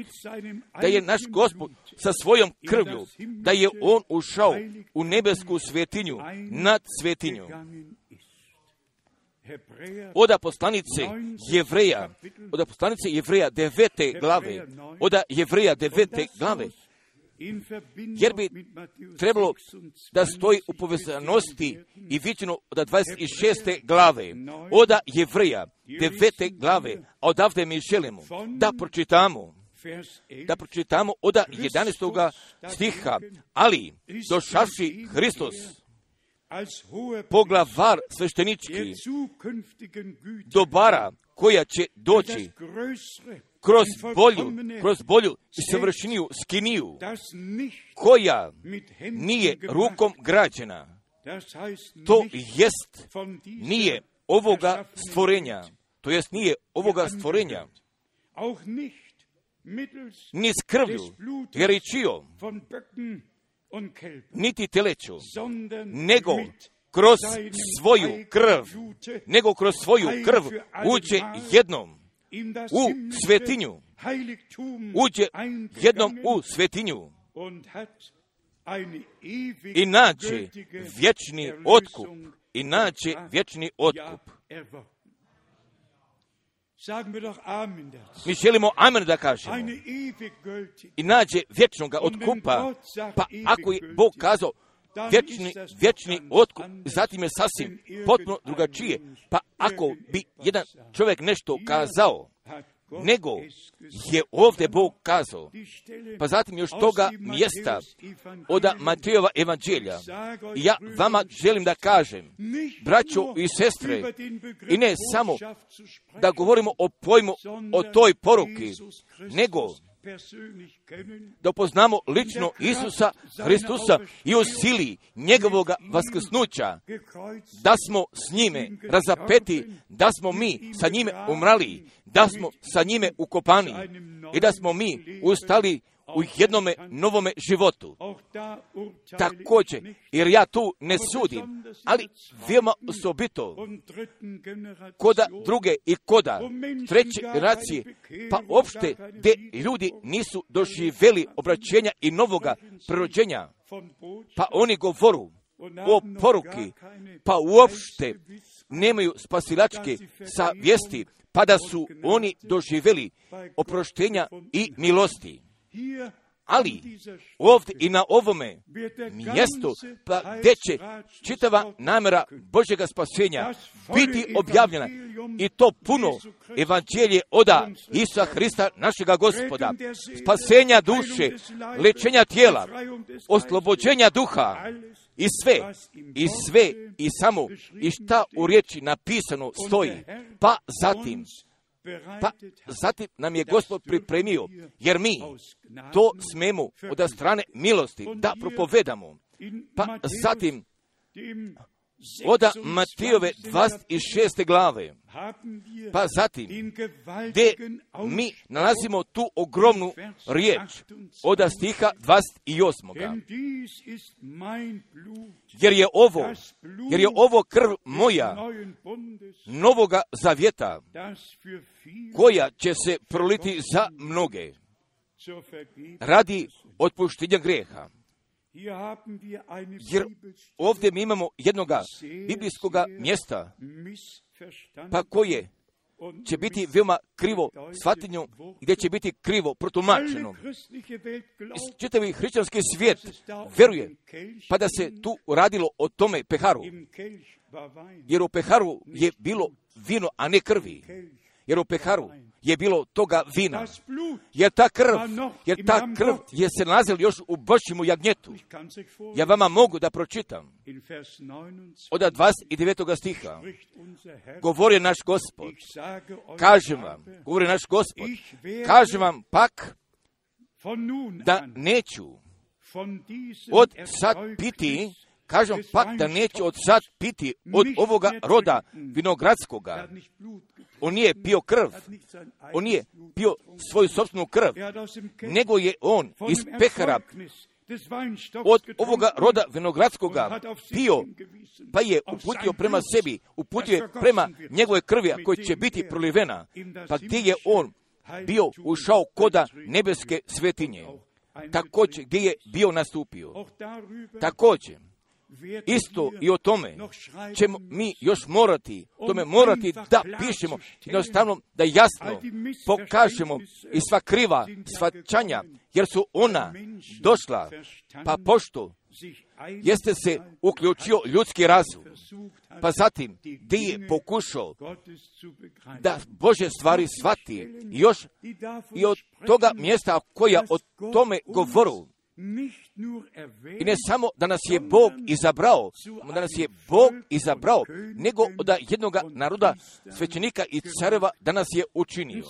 da je naš Gospod sa svojom krvlju, da je On ušao u nebesku svetinju, nad svetinju. Od poslanice Jevrija, od poslanice Jevrija devete glave, od Jevrija devete glave, jer bi trebalo da stoji u povezanosti i viđeno od dvadeset šeste glave, od Jevrija devete glave, a odavde mi želimo da pročitamo, da pročitamo od jedanaestog stiha, ali došavši Hristos, poglavar sveštenički, dobara koja će doći, kroz bolju, kroz bolju i savršeniju skiniju, koja nije rukom građena. To jest nije ovoga stvorenja. To jest nije ovoga stvorenja. Ni s krvlju, jer i čijom, niti teleću, nego kroz svoju krv, nego kroz svoju krv uđe jednom u svetinju, uđe jednom u svetinju i nađe vječni otkup, i nađe vječni otkup. Mi želimo amen da kažemo. I nađe vječnoga otkupa, pa ako je Bog kazao vječni, vječni otkup, zatim je sasvim potpuno drugačije. Pa ako bi jedan čovjek nešto kazao, nego je ovdje Bog kazao. Pa zatim još toga mjesta od Matejova evanđelja. I ja vama želim da kažem, braćo i sestre, i ne samo da govorimo o pojmu, o toj poruki, nego da upoznamo lično Isusa Hristusa i u sili njegovog vaskrsnuća, da smo s njime razapeti, da smo mi sa njime umrali, da smo sa njime ukopani i da smo mi ustali u jednome novome životu. Također, jer ja tu ne sudim, ali veoma osobito koda druge i koda treće generacije, pa opšte gdje ljudi nisu doživjeli obraćenja i novoga prerođenja, pa oni govoru o poruki, pa uopšte nemaju spasilačke savjesti, pa da su oni doživjeli oproštenja i milosti. Ali ovdje i na ovome mjestu, pa gdje će čitava namjera Božjega spasenja biti objavljena, i to puno, evanđelje od Isusa Hrista našega Gospoda, spasenja duše, liječenja tijela, oslobođenja duha, i sve, i sve, i samo, i šta u riječi napisano stoji, pa zatim, Pa zatim nam je Gospod pripremio, jer mi to smemo od strane milosti da propovedamo. Pa zatim od Matejove dvadeset šeste glave, pa zatim gdje mi nalazimo tu ogromnu riječ od stiha dvadeset osmog Jer je ovo, jer je ovo krv moja, novoga zavjeta, koja će se proliti za mnoge, radi otpuštenja grijeha. Jer ovdje mi imamo jednog biblijskog mjesta, pa koje će biti veoma krivo shvatenju i gdje će biti krivo protumačeno. Čitavi hrišćanski svijet vjeruje pa da se tu radilo o tome peharu, jer u peharu je bilo vino, a ne krvi. Jer u peharu je bilo toga vina, jer ta krv, jer ta krv je se nalazila još u Božjemu jagnjetu. Ja vama mogu da pročitam od dvadeset devetog stiha. Govori naš Gospod, kažem vam, govori naš Gospod, kažem vam pak, da neću od sad piti, kažem pak da neću od sad piti od ovoga roda vinogradskoga. On nije pio krv, on nije pio svoju sopstvenu krv, nego je on iz pehara od ovoga roda vinogradskoga pio, pa je uputio prema sebi, uputio je prema njegove krvi koja će biti prolivena, pa gdje je on bio ušao koda nebeske svetinje, također gdje je bio nastupio. Također, isto i o tome ćemo mi još morati, tome morati da pišemo, jednostavno da jasno pokažemo i sva kriva shvaćanja, jer su ona došla, pa pošto jeste se uključio ljudski razum, pa zatim gdje je pokušao da Bože stvari shvati još i od toga mjesta koja o tome govoru. I ne samo da nas je Bog izabrao, da nas je Bog izabrao, nego od jednog naroda svećenika i careva da nas je učinio.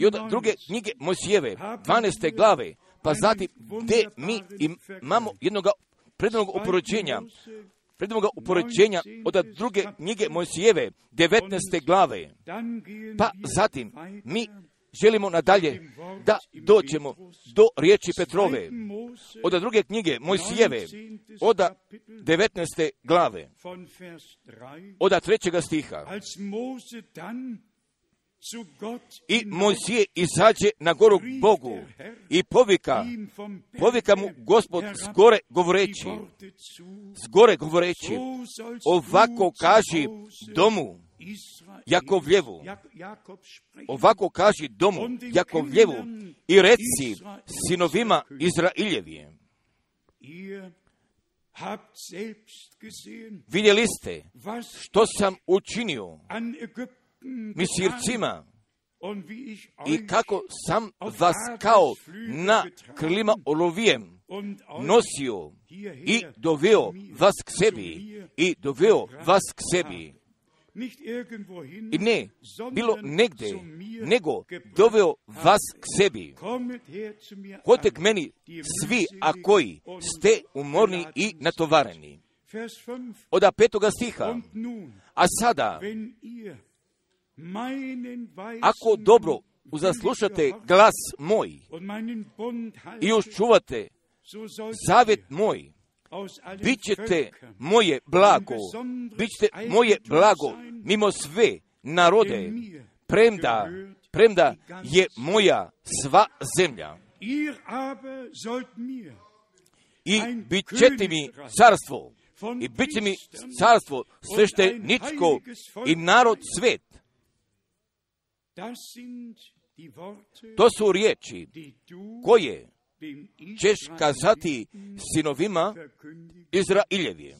I od druge knjige Mojsijeve, dvanaeste glave, pa zatim gdje mi imamo jednog prednog oporođenja, prednog oporođenja od druge knjige Mojsijeve, devetnaeste glave, pa zatim mi želimo nadalje da dođemo do riječi Petrove, od druge knjige Mojsijeve, od devetnaeste glave, od trećega stiha. I Mojsije izađe na goru Bogu i povika, povika mu Gospod s gore govoreći, s gore govoreći, ovako kaži domu Jakovljevu, ovako kaži domu Jakovljevu i reci sinovima Izrailjevijem. Vidjeli ste što sam učinio Misircima i kako sam vas kao na krilima olovijem nosio i doveo vas k sebi, i doveo vas k sebi. I ne bilo negdje, nego doveo vas k sebi. Hodite k meni svi, a koji ste umorni i natovareni. Od petoga stiha. A sada, ako dobro uzaslušate glas moj i uščuvate zavjet moj, bit ćete moje blago, bit ćete moje blago mimo sve narode, premda, premda je moja sva zemlja. I bit ćete mi carstvo, i bit će mi carstvo svešteničko i narod svet. To su riječi koje ćeš kazati sinovima Izrailjevi.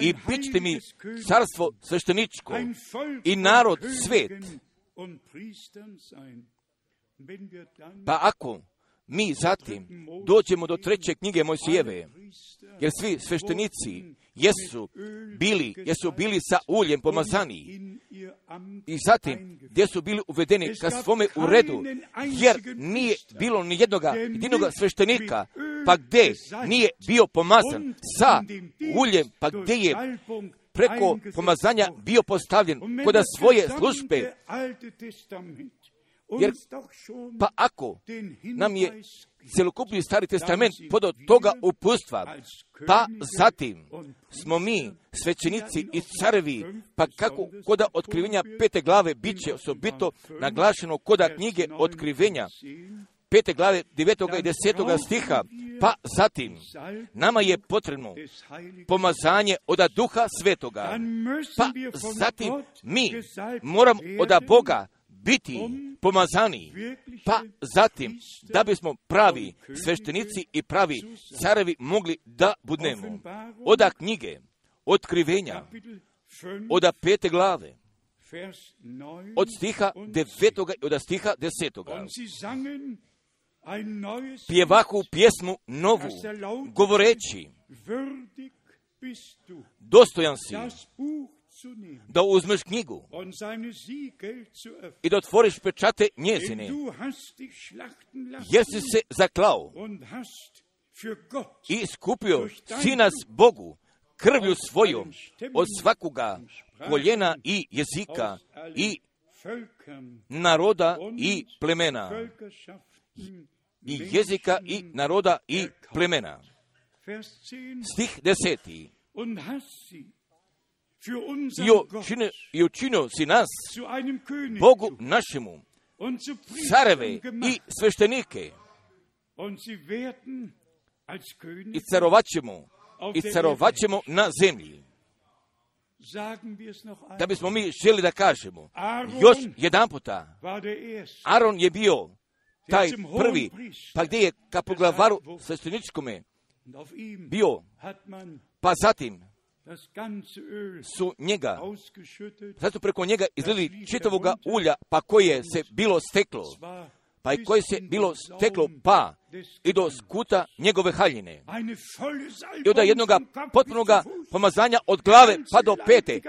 I bit ćete mi carstvo svešteničko i narod svet. Pa ako mi zatim dođemo do treće knjige Mojsijeve, jer svi sveštenici jesu bili, jesu bili sa uljem pomazani i zatim gdje su bili uvedeni ka svome uredu, jer nije bilo ni jednoga jedinoga sveštenika, pa gdje nije bio pomazan sa uljem, pa gdje je preko pomazanja bio postavljen kod svoje službe. Jer, pa ako nam je cjelokupni Stari Testament podao toga upustva, pa zatim smo mi svećenici i carevi, pa kako koda otkrivenja pete glave bit će osobito naglašeno koda knjige otkrivenja pete glave devetoga i desetoga stiha, pa zatim nama je potrebno pomazanje od Duha Svetoga, pa zatim mi moramo od Boga biti pomazani, pa zatim da bismo pravi sveštenici i pravi carevi mogli da budnemo. Od knjige otkrivenja, od pete glave, od stiha devetoga i od stiha desetoga, pjevahu pjesmu novu, govoreći, dostojan si da uzmeš knjigu i da otvoriš pečate njezine, jer si se zaklao i skupio sina s Bogu, krvlju svoju, od svakoga koljena i jezika i naroda i plemena. I jezika i naroda i plemena. Stih deseti. I učinio si nas, Bogu našemu, careve i sveštenike. I carovat ćemo, i carovat ćemo na zemlji. Da bismo mi želi da kažemo, još jedan puta, Aron je bio taj prvi, pa gdje je kapoglavaru svešteničkome bio, pa zatim su njega, zato preko njega izlili čitavoga ulja, pa koje se bilo steklo, pa i koje se bilo steklo, pa i do skuta njegove haljine. I od jednoga potpunoga pomazanja od glave pa do pete,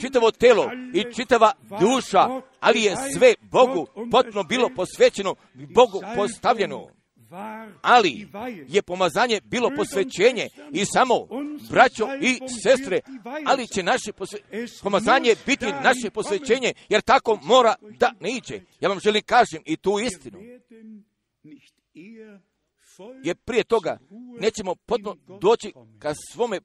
čitavo telo i čitava duša, ali je sve Bogu potpuno bilo posvećeno, Bogu postavljeno. Ali je pomazanje bilo posvećenje i samo braćo i sestre, ali će naše posve... pomazanje biti naše posvećenje, jer tako mora da ne iće. Ja vam želim kažem i tu istinu. Jer prije toga nećemo potpuno doći ka svome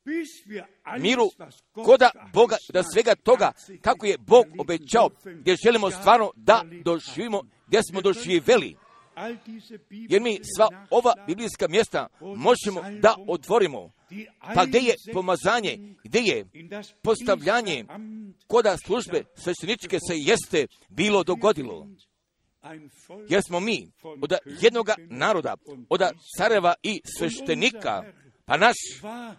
miru koda Boga, da svega toga kako je Bog obećao, gdje želimo stvarno da doživimo, gdje smo doživjeli. Jer mi sva ova biblijska mjesta možemo da otvorimo. Pa gdje je pomazanje, gdje je postavljanje koda službe svešteničke se jeste bilo dogodilo. Jer smo mi od jednog naroda, od careva i sveštenika, pa naš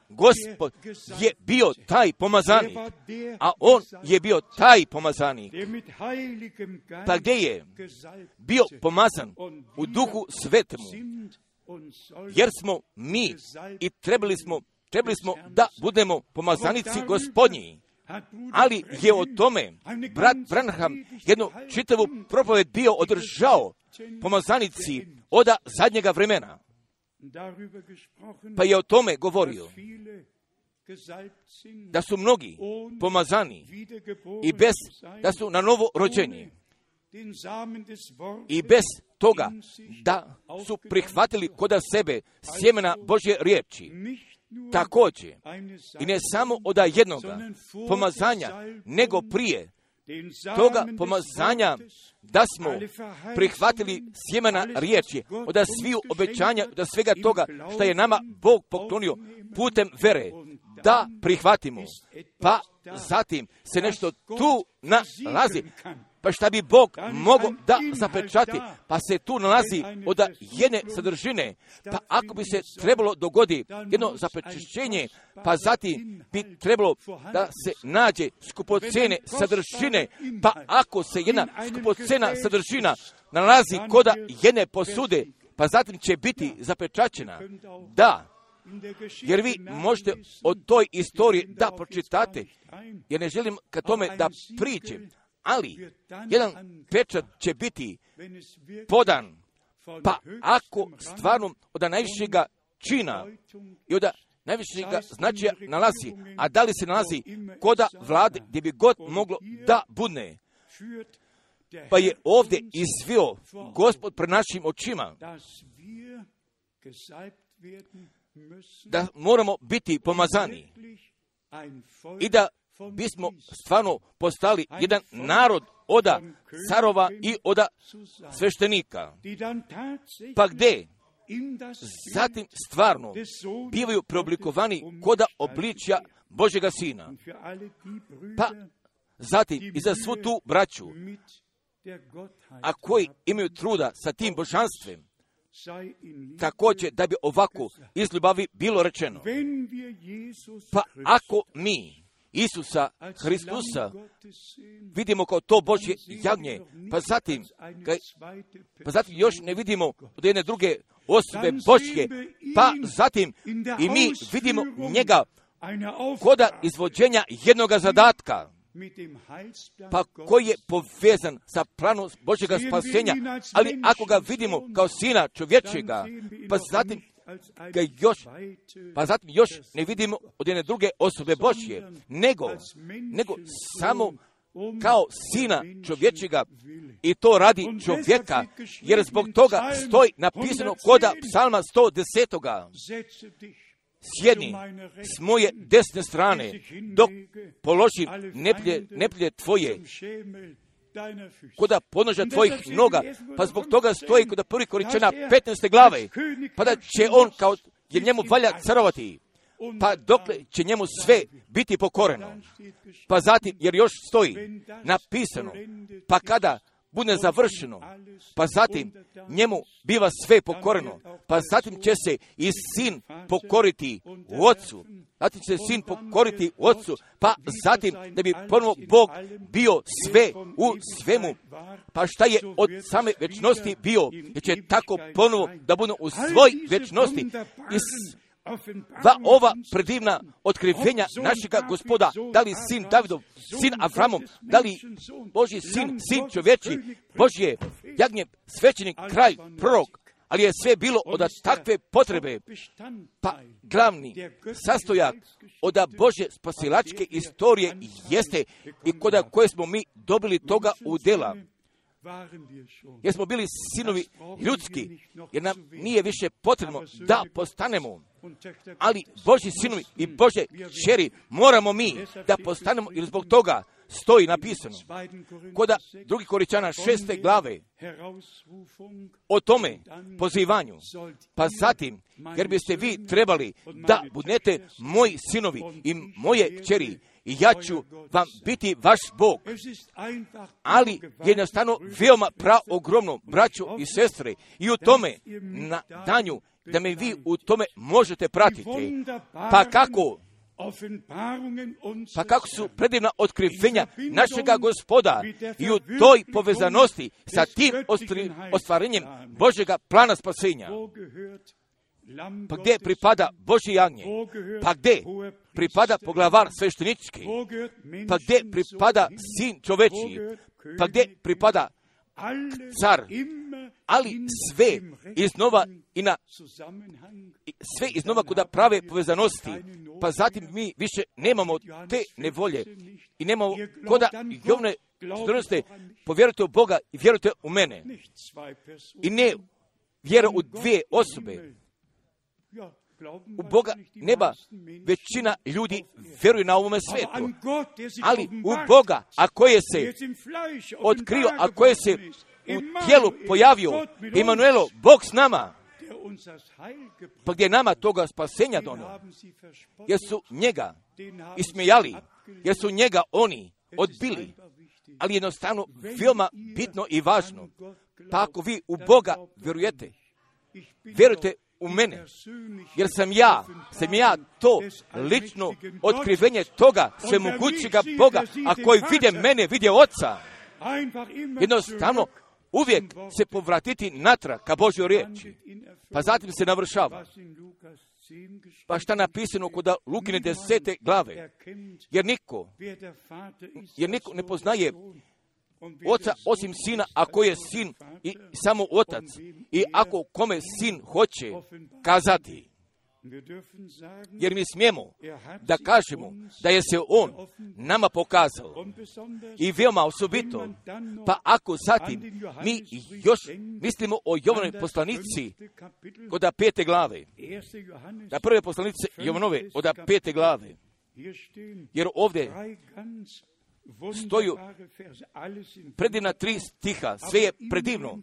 Gospod je bio taj pomazanik, a on je bio taj pomazanik, pa gdje je bio pomazan u duhu svetemu, jer smo mi i trebali smo, trebali smo da budemo pomazanici Gospodnji. Ali je o tome brat Branham jednu čitavu propoved bio održao pomazanici od zadnjega vremena. Pa je o tome govorio da su mnogi pomazani i bez da su na novo rođenje i bez toga da su prihvatili kod sebe sjemena Božje riječi. Također, i ne samo od jednoga pomazanja, nego prije toga pomazanja da smo prihvatili sjemena riječi, od sviju obećanja, od svega toga što je nama Bog poklonio putem vere, da prihvatimo. Pa zatim se nešto tu nalazi, pa šta bi Bog mogao da zapečati, pa se tu nalazi od jedne sadržine, pa ako bi se trebalo dogodi jedno zapečaćenje, pa zatim bi trebalo da se nađe skupocene sadržine, pa ako se jedna skupocena sadržina nalazi kod jedne posude, pa zatim će biti zapečaćena. Da, jer vi možete o toj istoriji da pročitate, jer ne želim ka tome da pričem, ali jedan pečat će biti podan, pa ako stvarno od najvišega čina i od najvišega značaja nalazi, a da li se nalazi koda vlade gdje bi god moglo da budne, pa je ovdje izvio Gospod pred našim očima da moramo biti pomazani i da bismo stvarno postali jedan narod od carova i od sveštenika. Pa gdje zatim stvarno bivaju preoblikovani koda obličja Božjega Sina. Pa zatim i za svu tu braću, a koji imaju truda sa tim božanstvem, također da bi ovako iz ljubavi bilo rečeno. Pa ako mi Isusa Hristusa vidimo kao to Božje jagnje, pa zatim, kaj, pa zatim još ne vidimo od jedne druge osobe Božje, pa zatim i mi vidimo njega koda izvođenja jednoga zadatka. pa koji je povezan sa planom Božjega spasenja, ali ako ga vidimo kao sina čovječega, pa zatim ga još, pa zatim još ne vidimo od jedne druge osobe Božje, nego, nego samo kao sina čovječega, i to radi čovjeka, jer zbog toga stoji napisano koda psalma sto desetoga. Sjedni s moje desne strane, dok položim neplje, neplje tvoje, koda ponoža tvojih noga, pa zbog toga stoji koda prvi Korinčana petnaeste glave, pa da će on kao, jer njemu valja carovati, pa dokle će njemu sve biti pokoreno. Pa zatim, jer još stoji napisano, pa kada bude završeno, pa zatim njemu biva sve pokoreno, pa zatim će se i sin pokoriti u ocu, zatim će se sin pokoriti u ocu, pa zatim da bi ponovo Bog bio sve u svemu, pa šta je od same večnosti bio, jer će tako ponovo da budu u svoj večnosti. I va ova predivna otkrivenja našega Gospoda, da li sin Davidov, sin Avramom, da li Božji sin, sin čovječi, Božje jagnje, svećenik, kraj, prorok, ali je sve bilo od takve potrebe, pa glavni sastojak od Božje spasilačke istorije jeste i koda koje smo mi dobili toga u dela. Jer smo bili sinovi ljudski, jer nam nije više potrebno da postanemo, ali Božji sinovi i Božje kćeri moramo mi da postanemo, jer zbog toga stoji napisano koda drugi Korinčana šeste glave o tome pozivanju, pa zatim jer biste vi trebali da budete moji sinovi i moje kćeri, i ja ću vam biti vaš Bog. Ali jednostavno veoma praogromno, braćo i sestre, i u tome na danju da me vi u tome možete pratiti. Pa kako? Pa kako su predivna otkrivenja našega Gospoda i u toj povezanosti sa tim ostvarenjem Božjega plana spasenja. Pa gdje pripada Božje jagnje? Pa gdje pripada poglavar sveštenički? Pa gdje pripada sin čovječji? Pa gdje pripada car? Ali sve iznova i na sve iznova kuda prave povezanosti, pa zatim mi više nemamo te nevolje i nemamo koda Jovne četrnaeste povjerujte u Boga i vjerujte u mene. I ne vjera u dvije osobe. U Boga neba većina ljudi vjeruje na ovome svijetu, ali u Boga, a koje se otkrio, a koje se u tijelu pojavio, Emanuelo, Bog s nama, pa gdje nama toga spasenja donio, jer su njega ismijali, jer su njega oni odbili, ali jednostavno veoma bitno i važno, pa ako vi u Boga vjerujete, vjerujte u mene, jer sam ja, sam ja to lično otkrivenje toga svemogućega Boga, a koji vide mene, vide Oca. Jednostavno uvijek se povratiti natrag ka Božjoj riječi, pa zatim se navršava. Pa šta napisano kod Lukine desete glave, jer niko, jer niko ne poznaje Oca osim Sina, ako je Sin i samo Otac, i ako kome Sin hoće kazati. Jer mi smijemo da kažemo da je se On nama pokazao i veoma osobito, pa ako zatim mi još mislimo o Jovanoj poslanici od pete glave, da prve poslanice Jovanove od pete glave, jer ovdje stoju predivna tri stiha, sve je predivno,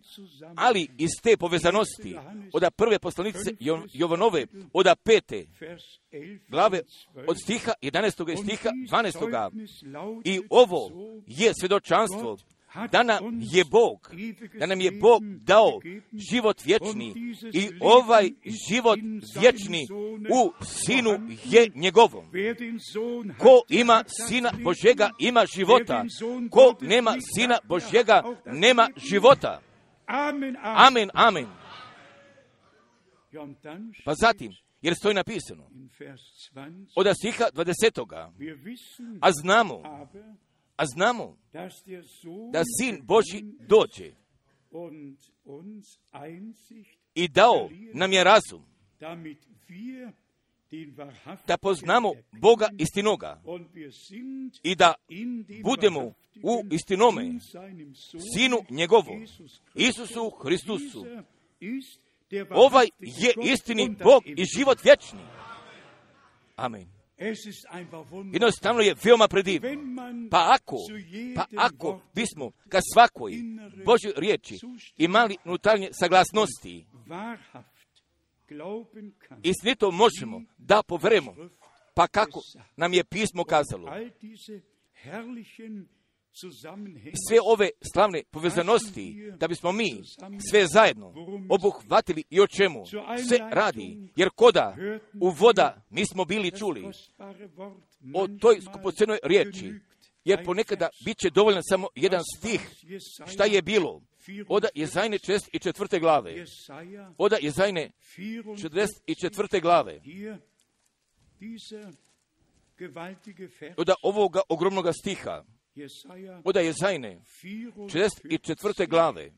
ali iz te povezanosti od prve poslanice Jovanove od pete glave od stiha jedanaestog i stiha dvanaestog i ovo je svjedočanstvo da nam je Bog, da nam je Bog dao život vječni i ovaj život vječni u Sinu je njegovom. Ko ima Sina Božjega ima života, ko nema Sina Božjega nema života. Amen, amen. Pa zatim, jer stoji napisano od stiha dvadesetoga, a znamo, A znamo da Sin Božji dođe i dao nam je razum da poznamo Boga istinoga i da budemo u istinome Sinu njegovu, Isusu Hristusu. Ovaj je istini Bog i život vječni. Amen. Jednostavno je veoma predivno. Pa ako, pa ako bismo ka svakoj Božoj riječi imali unutarnje saglasnosti, istinito možemo da poveremo, pa kako nam je pismo kazalo. Sve ove slavne povezanosti, da bismo mi sve zajedno obuhvatili i o čemu se radi, jer koda u voda mi smo bili čuli o toj skupocenoj riječi, jer ponekada bit će dovoljno samo jedan stih šta je bilo. Oda Jezajne četrdeset četvrte glave. Oda Jezajne četrdeset četvrte glave. Oda ovoga ogromnoga stiha. Oda Jezajne četrdeset četvrte glave,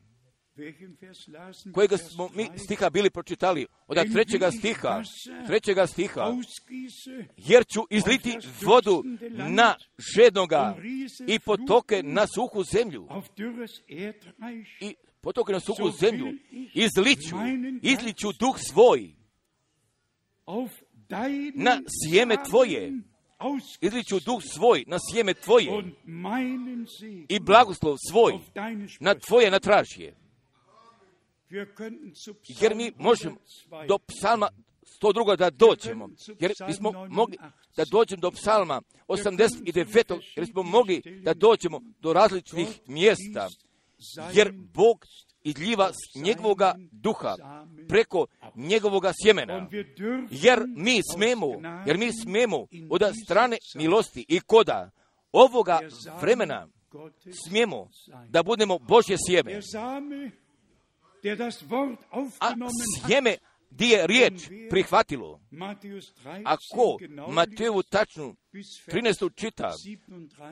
kojega smo mi stiha bili pročitali, oda trećega stiha, trećega stiha, jer ću izliti vodu na žednoga i potoke na suhu zemlju, i potoke na suhu zemlju, izliću, izliću duh svoj na sjeme tvoje, izliću duh svoj na sjeme tvoje i blagoslov svoj na tvoje natražje. Jer mi možemo do psalma sto dva da dođemo, jer smo mogli da dođemo do psalma osamdeset devet, jer smo mogli da dođemo do različitih mjesta, jer Bog izljiva njegovoga duha preko njegovoga sjemena, jer mi smemo, jer mi smemo od strane milosti i koda ovoga vremena smijemo da budemo Božje sjeme. A sjeme gdje je riječ prihvatilo, ako Mateju tačnu trinaestu čita,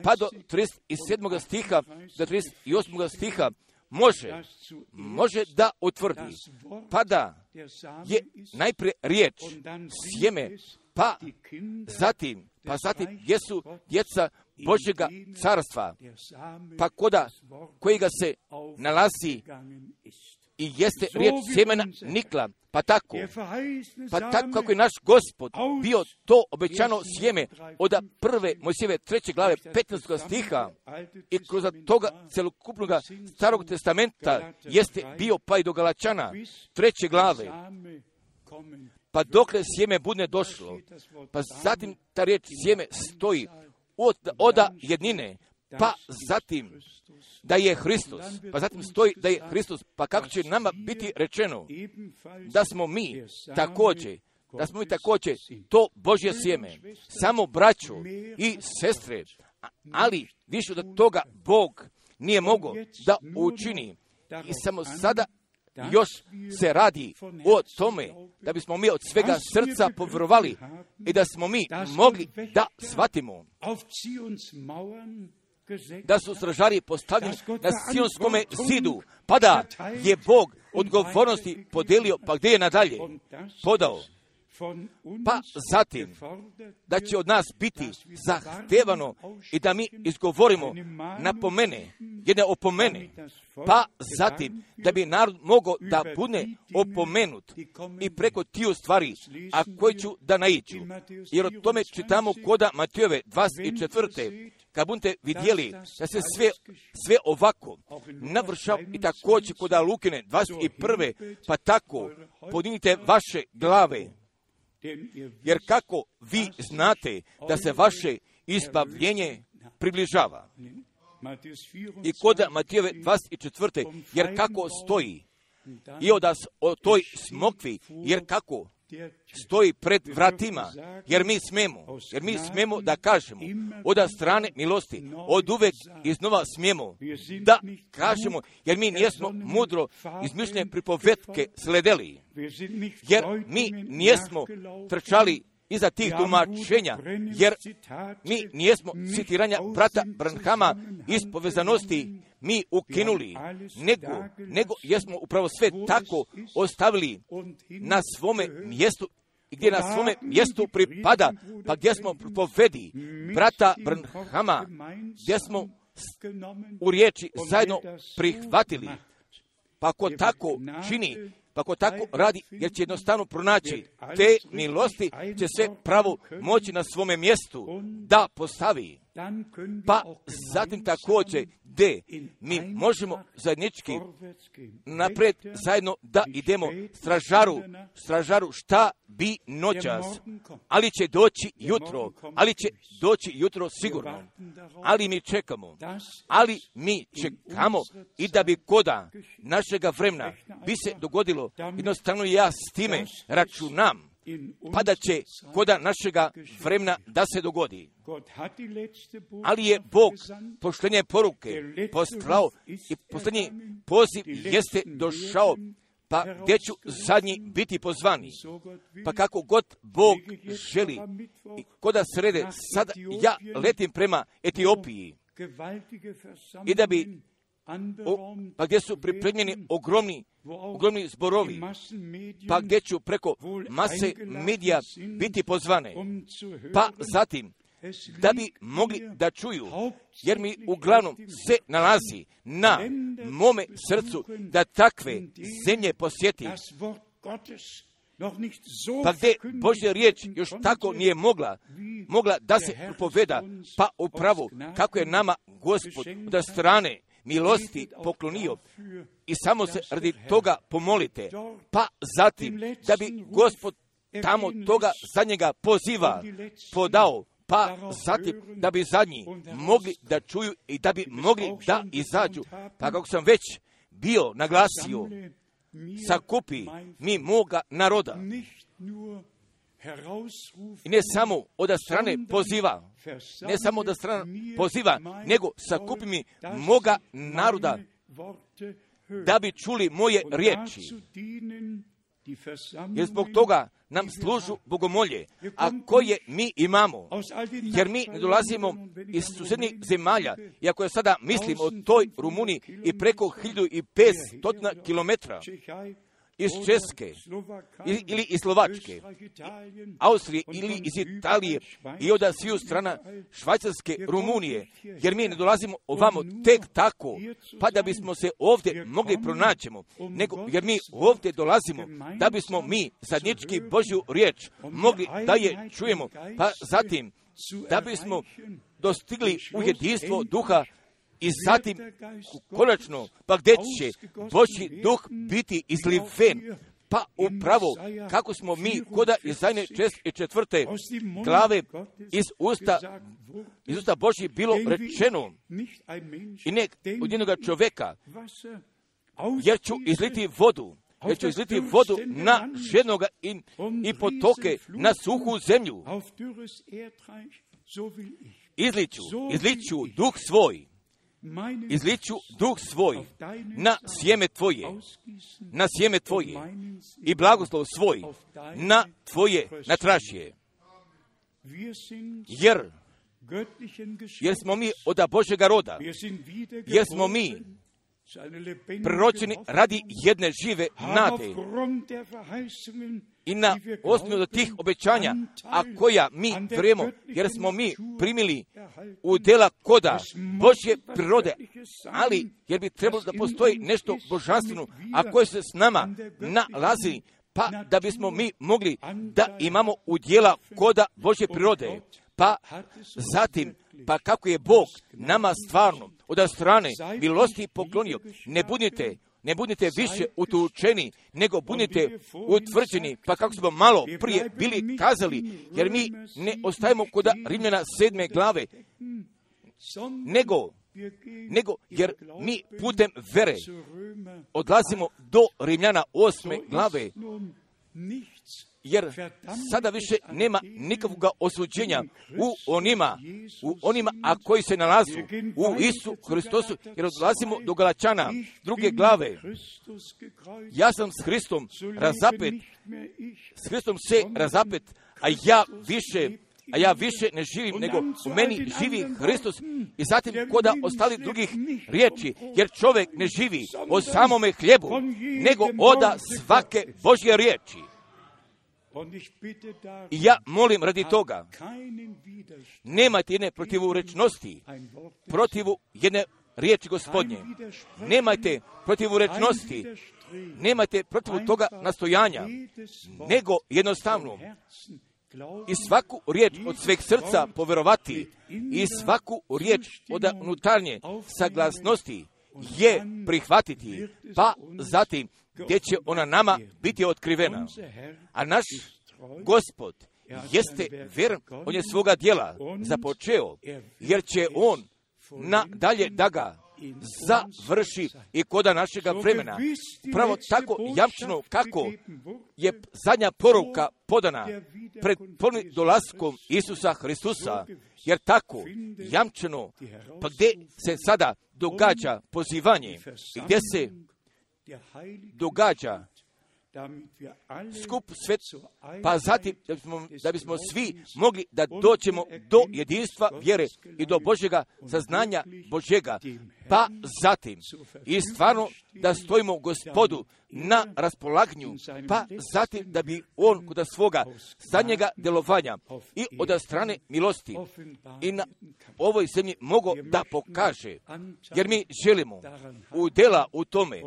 pa do trideset sedmog stiha, do trideset osmog stiha, može, može da utvrdi, pa da je najprije riječ sjeme, pa zatim, pa zatim jesu djeca Božjega carstva, pa koda kojega se nalazi i jeste riječ sjemena nikla, pa tako, pa tako kako je naš Gospod bio to obećano sjeme od prve Mojsijeve treće glave petnaestog stiha i kroz toga celokupnog starog testamenta jeste bio pa i do Galačana treće glave, pa dokle sjeme bude došlo, pa zatim ta riječ sjeme stoji od, oda jednine, pa zatim da je Hristos, pa zatim stoji da je Hristos, pa kako će nama biti rečeno da smo mi također, da smo mi također to Božje sjeme, samo braćo i sestre, ali više od toga Bog nije mogao da učini i samo sada još se radi o tome da bismo mi od svega srca povjerovali i da smo mi mogli da shvatimo da su stražari postavljeni na Sionskome zidu, pa da je Bog odgovornosti podelio, pa gdje je nadalje podao. Pa zatim, da će od nas biti zahtevano i da mi izgovorimo napomene, jedne opomene, pa zatim da bi narod mogao da bude opomenut i preko tiju stvari, a koje ću da naiđu. Jer o tome čitamo koda Matejove dvadeset četvrte. Kad budete vidjeli da se sve, sve ovako navršava i također koda Lukine dvadeset prve. Pa tako, podignite vaše glave. Jer kako vi znate da se vaše izbavljenje približava? I koda Matejove dvadeset četvrte. Jer kako stoji i odas o toj smokvi, jer kako stoji pred vratima, jer mi smemo, jer mi smemo da kažemo od strane milosti, od uvek iznova smemo da kažemo, jer mi nismo mudro izmišljene pripovetke sledeli, jer mi nismo trčali iza tih tumačenja, jer mi nijesmo citiranja brata Branhama iz povezanosti mi ukinuli, nego, nego jesmo upravo sve tako ostavili na svome mjestu, gdje na svome mjestu pripada, pa gdje smo povedi brata Branhama, gdje smo u riječi zajedno prihvatili. Pa ko tako čini, pa ko tako radi, jer će jednostavno pronaći te milosti, će se pravo moći na svome mjestu da postavi. Pa zatim također, gdje mi možemo zajednički naprijed zajedno da idemo stražaru, stražaru šta bi noćas, ali će doći jutro, ali će doći jutro sigurno, ali mi čekamo, ali mi čekamo i da bi koda našega vremena bi se dogodilo, jednostavno ja s time računam. Pa da će koda našega vremena da se dogodi. Ali je Bog posljednje poruke poslao i posljednji poziv jeste došao, pa gdje ću zadnji biti pozvani. Pa kako god Bog želi, koda srede, sada ja letim prema Etiopiji i da bi O, pa gdje su pripremljeni ogromni, ogromni zborovi, pa gdje ću preko mase medija biti pozvane, pa zatim da bi mogli da čuju, jer mi uglavnom se nalazi na mome srcu da takve zemlje posjeti, pa gdje Božja riječ još tako nije mogla, mogla da se propoveda, pa upravo kako je nama Gospod da strane milosti poklonio i samo se radi toga pomolite, pa zatim da bi Gospod tamo toga za njega poziva, podao, pa zatim da bi zadnji mogli da čuju i da bi mogli da izađu, pa kako sam već bio naglasio, sakupi mi moga naroda. I ne samo od strane poziva, ne samo od strane poziva, nego sakupi mi moga naroda da bi čuli moje riječi. Jer zbog toga nam služu bogomolje, a koje mi imamo, jer mi ne dolazimo iz susjednih zemalja, iako je sada mislim o toj Rumuniji i preko hiljadu petsto kilometra. Iz Česke ili iz Slovačke, Austrije ili iz Italije i od sviju strana Švajcarske, Rumunije, jer mi ne dolazimo ovamo tek tako, pa da bismo se ovdje mogli pronaćemo, nego jer mi ovdje dolazimo da bismo mi zadnjički Božju riječ mogli da je čujemo, pa zatim da bismo dostigli u jedinstvo duha. I zatim, konačno, pa gdje će Božji duh biti izliven? Pa upravo, kako smo mi, koda iz Izajne četvrte glave, iz usta, iz usta Božji bilo rečeno, i ne od jednog čovjeka, jer ću izliti vodu, jer ću izliti vodu na žednoga i, i potoke, na suhu zemlju. Izliću, izliću duh svoj. Izliću duh svoj na sjeme tvoje, na sjeme tvoje i blagoslov svoj na tvoje natražje. Jer, jer smo mi od Božjega roda, jer smo mi proročeni radi jedne žive nade i na osnovu tih obećanja, a koja mi vrijemo, jer smo mi primili u djela koda Božje prirode, ali jer bi trebalo da postoji nešto božanstveno, a koje se s nama nalazi, pa da bismo mi mogli da imamo u djela koda Božje prirode. Pa zatim, pa kako je Bog nama stvarno od strane milosti poklonio, ne budite, ne budite više utučeni, nego budite utvrđeni, pa kako smo malo prije bili kazali, jer mi ne ostajemo kod Rimljana sedme glave, nego, nego jer mi putem vere odlazimo do Rimljana osme glave, jer sada više nema nikakvoga osuđenja u onima, u onima a koji se nalazu u Isu Hristosu, jer odlazimo do Galačana, druge glave. Ja sam s Hristom razapet, s Hristom se razapet, a ja više, a ja više ne živim, nego u meni živi Hristos, i zatim koda ostali drugih riječi, jer čovjek ne živi o samome hljebu, nego oda svake Božje riječi. I ja molim radi toga, nemajte jedne protivurečnosti, protivu jedne riječi Gospodnje, nemajte protivurečnosti, nemajte protiv toga nastojanja, nego jednostavno i svaku riječ od sveg srca povjerovati, i svaku riječ od unutarnje saglasnosti je prihvatiti, pa zatim gdje će ona nama biti otkrivena. A naš Gospod jeste vjern, on je svoga djela započeo, jer će on nadalje da ga završi i koda našega vremena. Pravo tako jamčno kako je zadnja poruka podana pred ponovnim dolaskom Isusa Hristusa, jer tako jamčeno, pa gdje se sada događa pozivanje, gdje se događa skup svet, pa zatim da bismo, da bismo svi mogli da dođemo do jedinstva vjere i do Božjega saznanja Božjega, pa zatim i stvarno da stojimo Gospodu na raspolaganju, pa zatim da bi on kod svoga zadnjega djelovanja i od strane milosti i na ovoj zemlji mogao da pokaže, jer mi želimo udjela u tome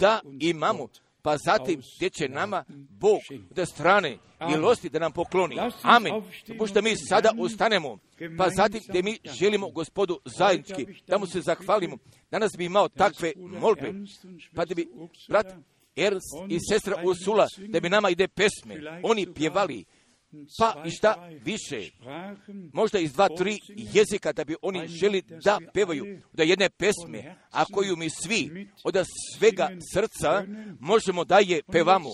da imamo, pa zatim gdje će nama Bog od strane milosti da nam pokloni. Amen. Pošto mi sada ustanemo, pa zatim gdje mi želimo Gospodu zajednički da mu se zahvalimo. Danas bi imao takve molbe, pa da bi brat Ernst i sestra Ursula, da bi nama ide pesme, oni pjevali, pa i šta više, možda iz dva, tri jezika, da bi oni želi da pevaju od jedne pesme, a koju mi svi od svega srca možemo da je pevamo.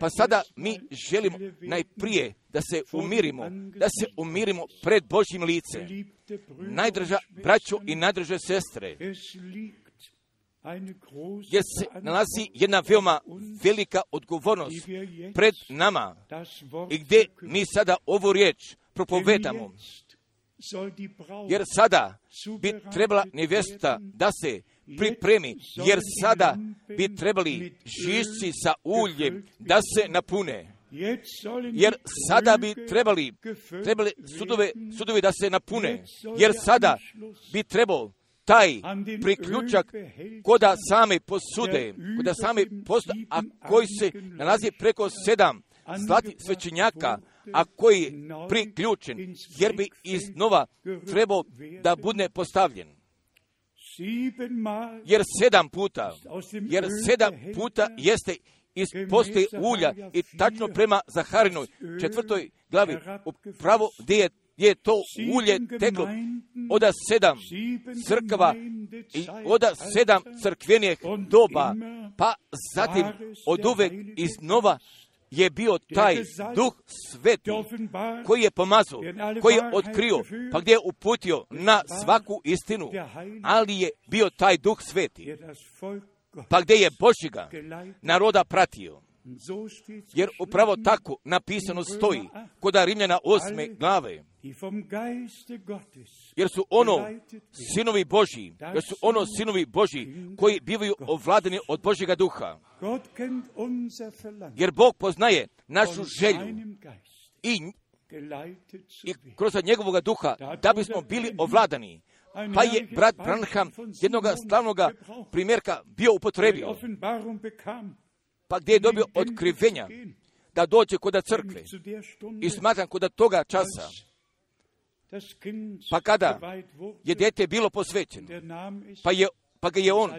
Pa sada mi želimo najprije da se umirimo, da se umirimo pred Božjim licem. Najdraža braćo i najdraže sestre, jer se nalazi jedna veoma velika odgovornost pred nama, i gdje mi sada ovu riječ propovedamo, jer sada bi trebala nevjesta da se pripremi, jer sada bi trebali žišci sa uljem da se napune, jer sada bi trebali, trebali sudove, sudove da se napune, jer sada bi trebao taj priključak koda same posude, koda same posude, a koji se nalazi preko sedam zlatnih svećenjaka, a koji je priključen, jer bi iznova trebao da bude postavljen. Jer sedam puta, jer sedam puta jeste iz postoje ulja, i tačno prema Zaharinoj četvrtoj glavi, upravo gdje je je to ulje teklo od sedam crkava i od sedam crkvenih doba, pa zatim od uvek iznova je bio taj Duh Sveti koji je pomazao, koji je otkrio, pa gdje je uputio na svaku istinu, ali je bio taj Duh Sveti, pa gdje je Božjega naroda pratio. Jer upravo tako napisano stoji kod Rimljana osme glave, jer su ono sinovi Božji, jer su ono sinovi Božji koji bivaju ovladani od Božjega duha, jer Bog poznaje našu želju i, i kroz njegovog duha da bismo bili ovladani. Pa je brat Branham jednog slavnog primjerka bio upotrebio, pa gdje je dobio otkrivenja da dođe kod crkve, i smatram kod toga časa, pa kada je dijete bilo posvećeno, pa, je, pa ga je on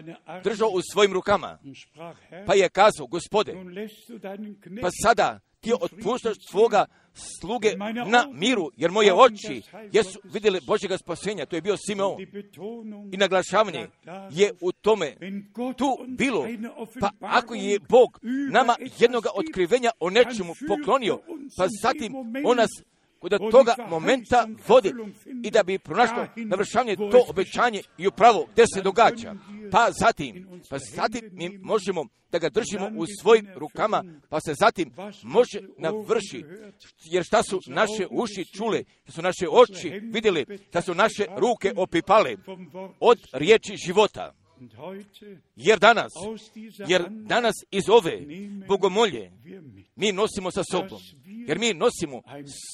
držao u svojim rukama, pa je kazao: Gospode, pa sada ti otpuštaš tvoga sluge na miru, jer moje oči jesu vidjeli Božjega spasenja. To je bio Simeon, i naglašavanje je u tome tu bilo. Pa ako je Bog nama jednoga otkrivenja o nečemu poklonio, pa zatim on nas do toga momenta vodi i da bi pronašlo navršavanje to obećanje i upravo gdje se događa. Pa zatim, pa zatim mi možemo da ga držimo u svojim rukama, pa se zatim može navršiti. Jer šta su naše uši čule, šta su naše oči vidjeli, šta su naše ruke opipale od riječi života. Jer danas, jer danas iz ove bogomolje mi nosimo sa sobom, jer mi nosimo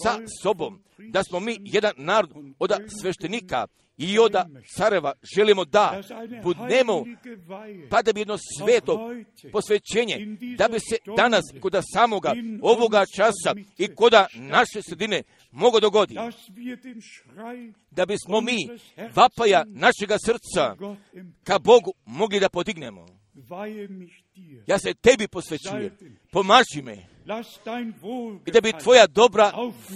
sa sobom da smo mi jedan narod od sveštenika i od careva želimo da budemo, pa da bi jedno sveto posvećenje, da bi se danas kod samoga ovoga časa i kod naše sredine mogo dogoditi, da bismo mi vapaja našega srca ka Bogu mogli da podignemo. Ja se tebi posvećujem, pomaži me i da bi tvoja dobra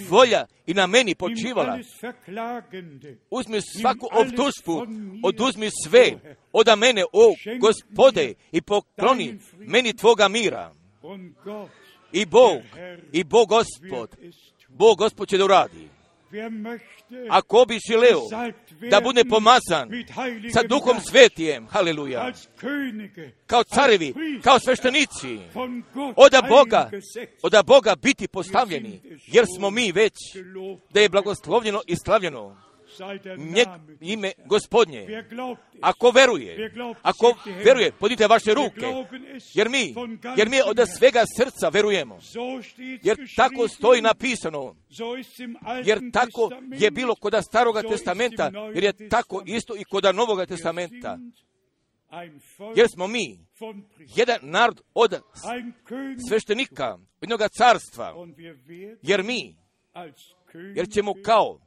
volja i na meni počivala. Uzmi svaku optužbu, oduzmi sve od mene, o Gospode, i pokloni meni tvoga mira. I Bog, i Bog Gospod, Bog Gospod će da uradi. Ako bi želeo da bude pomazan sa Duhom Svetijem, haleluja, kao carevi, kao sveštenici, oda Boga, oda Boga biti postavljeni, jer smo mi već da je blagoslovljeno i slavljeno Njeg, ime Gospodnje. Ako veruje, ako veruje, podite vaše ruke, jer mi, jer mi od svega srca verujemo, jer tako stoji napisano, jer tako je bilo kod Staroga testamenta, jer je tako isto i kod Novoga testamenta. Jer smo mi jedan narod od sveštenika, jednog carstva, jer mi, jer ćemo kao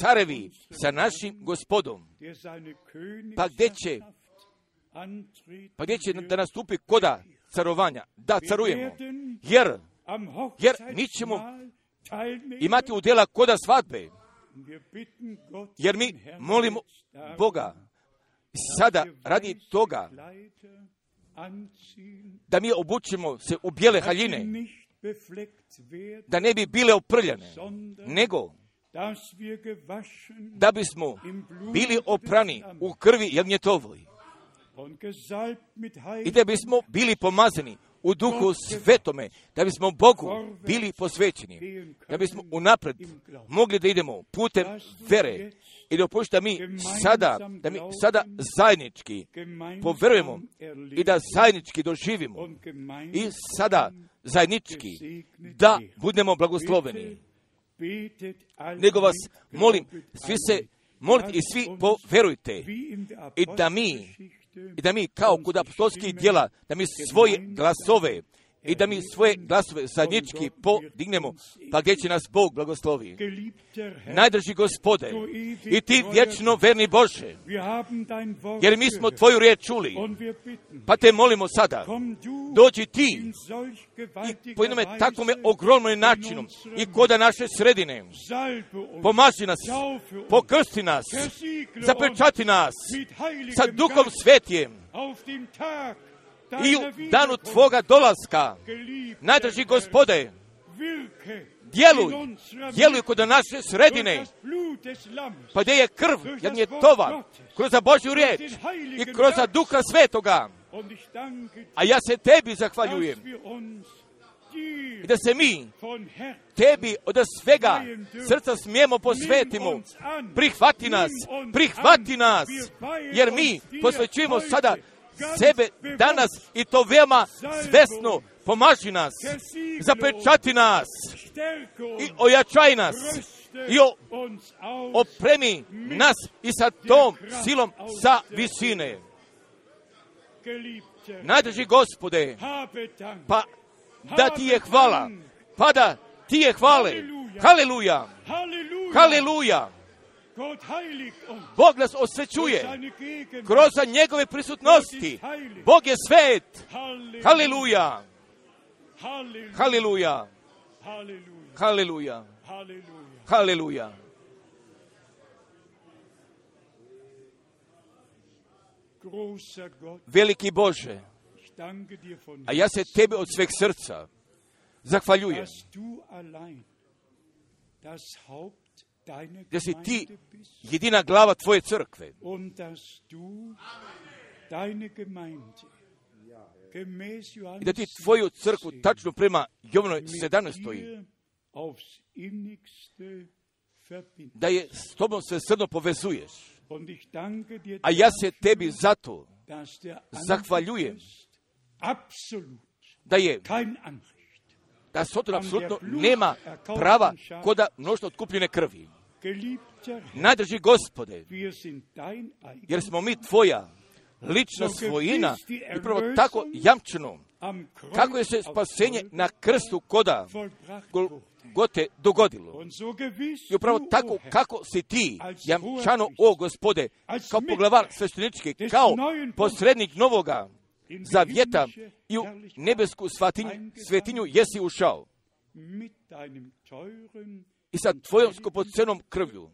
carevi sa našim Gospodom, pa gdje će, pa gdje će da nastupi koda carovanja, da carujemo, jer, jer mi ćemo imati udjela koda svadbe, jer mi molimo Boga sada radi toga da mi obučimo se u bijele haljine, da ne bi bile oprljane, nego da bismo bili oprani u krvi jagnjetovoj i da bismo bili pomazani u Duhu Svetome, da bismo Bogu bili posvećeni, da bismo unapred mogli da idemo putem vere i dopušta mi sada, da mi sada zajednički povjerujemo i da zajednički doživimo i sada zajednički da budemo blagosloveni. Nego vas molim, svi se molite i svi poverujte i da mi, i da mi kao kod apostolskih djela, da mi svoje glasove i da mi svoje glasove zajednički podignemo, pa gdje će nas Bog blagoslovi. Najdrži Gospode i ti vječno verni Bože, jer mi smo tvoju riječ čuli, pa te molimo sada, dođi ti i po jednome takvome ogromnom načinom i koda naše sredine. Pomaži nas, pokrsti nas, zapečati nas sa Duhom Svetijem i u danu tvoga dolaska. Najdraži Gospode, djeluj, djeluj kod naše sredine, pa gdje je krv jagnjetova, kroz Božju riječ i kroz Duha Svetoga. A ja se tebi zahvaljujem i da se mi tebi od svega srca smijemo posvetimo. Prihvati nas, prihvati nas, jer mi posvećujemo sada sebe danas i to veoma svesno. Pomaži nas, zapečati nas i ojačaj nas i o, opremi nas i sa tom silom sa visine. Najdrži Gospode, pa da ti je hvala, pa da ti je hvale. Haleluja, haleluja. Bog nas osvećuje kroz njegove prisutnosti. Bog je svet. Haleluja. Haleluja. Haleluja. Haleluja. Veliki Bože, a ja se tebi od sveg srca zahvaljujem da si ti jedina glava tvoje crkve i da ti tvoju crkvu tačno prema Jovnoj sedamnaestoj stoji, da je s tobom se srdno povezuješ. A ja se tebi zato zahvaljujem da je da Soton apsolutno nema prava koda mnoštvo otkupljene krvi. Najdrži Gospode, jer smo mi tvoja lična svojina i prvo tako jamčeno kako je se spasenje na krstu koda Golgote dogodilo. I upravo tako kako si ti jamčano, o Gospode, kao poglavar sveštenički, kao posrednik novoga zavjeta i u nebesku svatinju, svetinju jesi ušao. I sa tvojom skupocenom krvlju.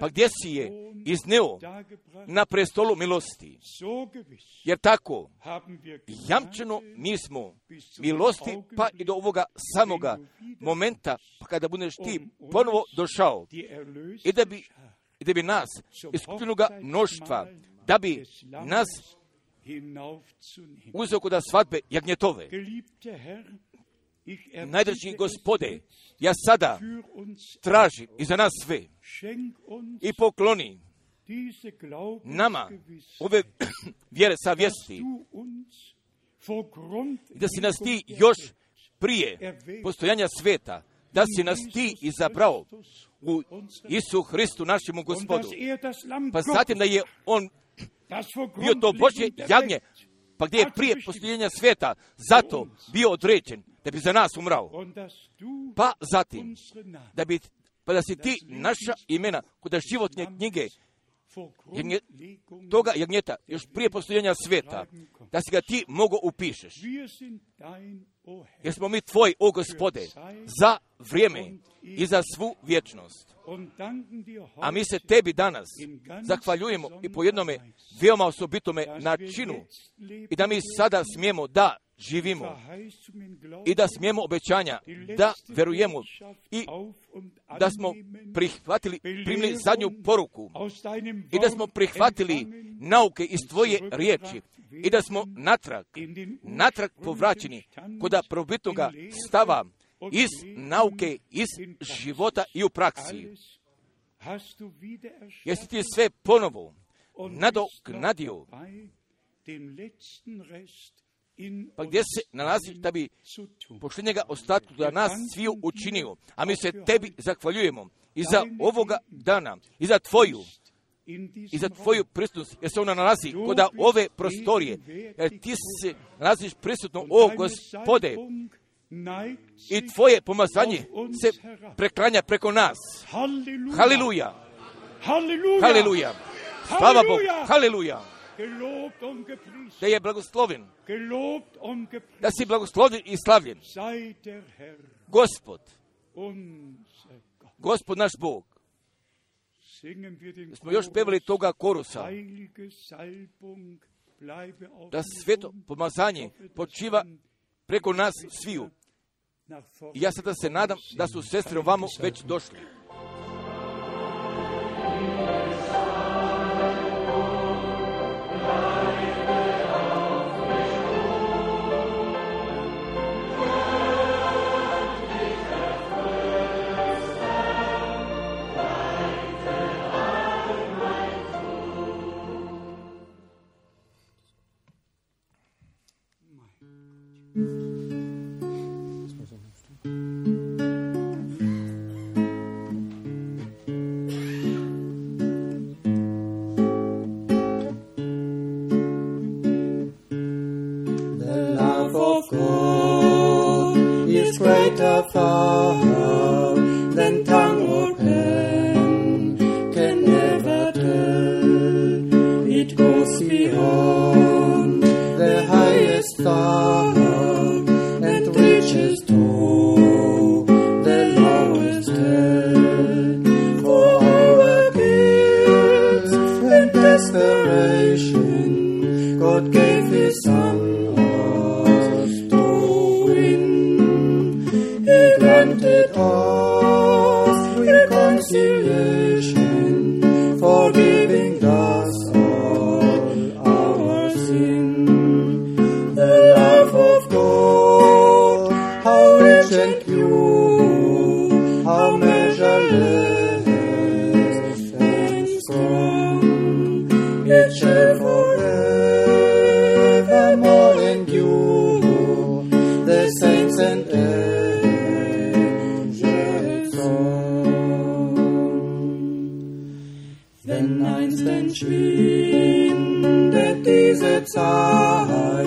Pa gdje si je izneo na prestolu milosti? Jer tako, jamčeno mi smo milosti pa i do ovoga samoga momenta pa kada budeš ti ponovo došao i da bi, i da bi nas iz skupljenoga mnoštva, da bi nas uzeo kod svadbe jagnjetove. Najdraži Gospode, ja sada tražim i za nas sve i pokloni nama ove vjere savjesti da si nas ti još prije postojanja sveta, da si nas ti izabrao u Isu Hristu našemu Gospodu, pa zatim da je on bio to Božje jagnje, pa gdje je prije postavljenja svijeta zato bio određen da bi za nas umrao. Pa zatim, da bi, pa da si ti naša imena kod životne knjige jagnje, toga jagnjeta još prije postavljenja svijeta, da si ga ti mogo upišeš. Jer smo mi tvoji, o Gospode, za vrijeme i za svu vječnost. A mi se tebi danas zahvaljujemo i po jednome veoma osobitome načinu i da mi sada smijemo da živimo i da smijemo obećanja da verujemo i da smo prihvatili, primili zadnju poruku i da smo prihvatili nauke iz tvoje riječi i da smo natrag, natrag povraćeni kod prvobitnog stava iz nauke, iz života i u praksi. Jesi ti sve ponovo nadoknadio, pa gdje se nalazi da bi posljednjega ostatku da nas sviju učinio, a mi se tebi zahvaljujemo i za ovoga dana, i za tvoju, i za tvoju prisutnost, jer se ona nalazi kod ove prostorije, jer ti se nalaziš prisutno, o Gospode, i tvoje pomazanje se preklanja preko nas. Haleluja! Haleluja! Slava Bogu! Haleluja! Da je blagosloven, da si blagoslovljen i slavljen. Gospod, Gospod naš Bog. Smo još pevali toga korusa, da sveto pomazanje počiva preko nas sviju. I ja sada se nadam da su sestre ovamo već došli. diese Zeit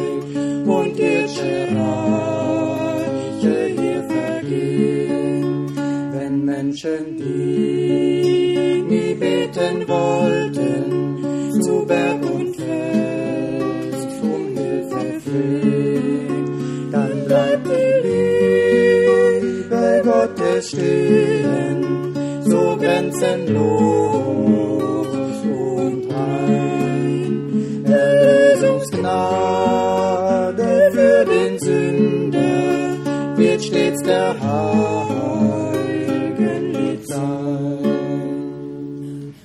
und irdische Reiche hier vergehen. Wenn Menschen, die nie beten wollten, zu Berg und Fest um Hilfe flehen, dann bleibt die Liebe Gottes stehen, so grenzenlos. Gnade für den Sünder wird stets der heiligen Lied sein.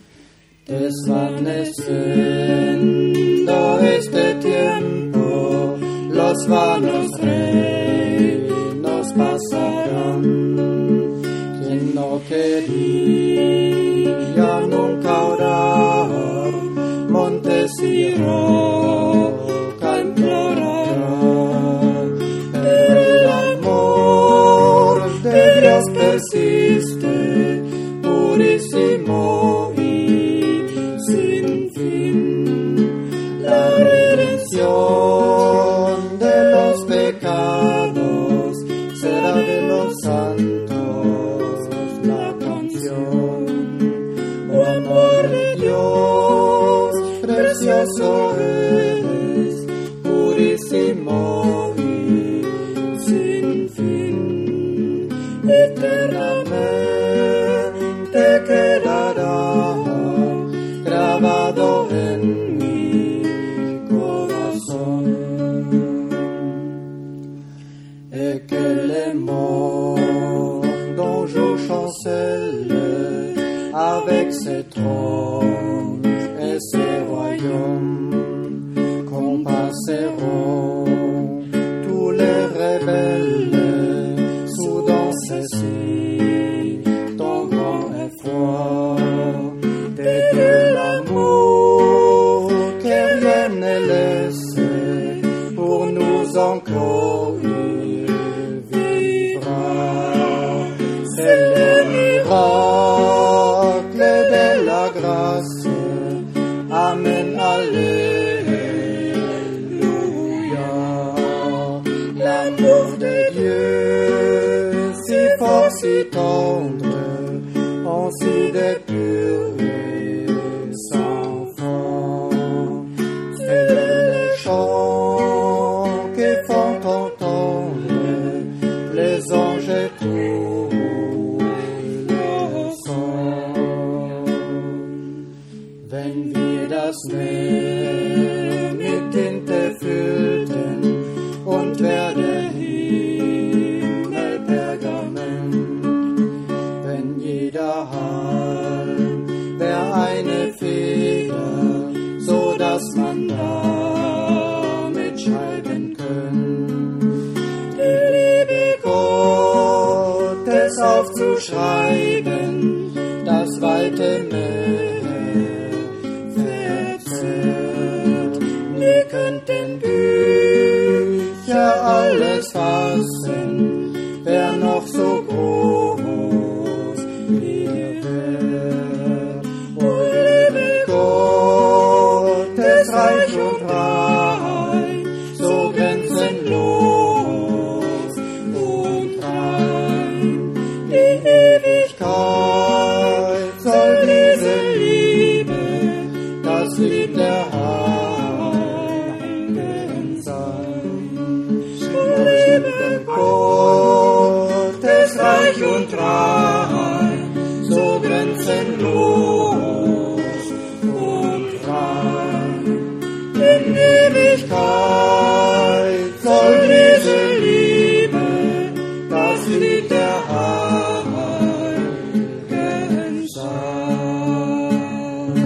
Des Mannes Sünder ist der Tiempo, los vanos reinos pasarán, quien no quería nunca orar, montesiró. Persiste purísimo y sin fin la redención de los pecados será de los santos la canción. Oh amor de Dios, precioso eres, purísimo. Eternamente quedará grabado en mi corazón. Et que les mots dont je chancelle avec ses trônes et ses royaumes compasseront tous les rebelles. Si ton grand effroi de l'amour que rien ne laisse pour nous encore vivra, c'est le miracle de la grâce. Amen, Alléluia. L'amour de Dieu si tendre, en si de pur et sans fin. C'est les chants qui font entendre les anges et tout leur sang. Wenn wir das Meer mit Tinte füllten und werde was man damit schreiben können. Die Liebe Gottes aufzuschreiben, das weite Meer verzehrt. Wir könnten Bücher alles fassen, wer noch so groß hier wäre. Oh, Liebe Gottes, reich und rein, so grenzenlos und rein. Die Ewigkeit soll diese Liebe, das Lied der Heiligen sein. Liebe Gottes, reich und rein, so grenzenlos. In Ewigkeit soll diese Liebe das Lied der Heiligen sein.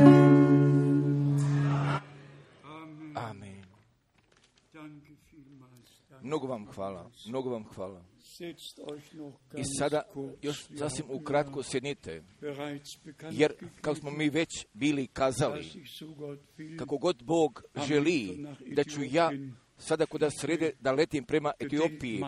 Amen. Mnogo vam hvala, mnogo vam hvala. I sada još sasvim ukratko sjednite, jer kako smo mi već bili kazali, kako god Bog želi da ću ja sada kada srede da letim prema Etiopiji,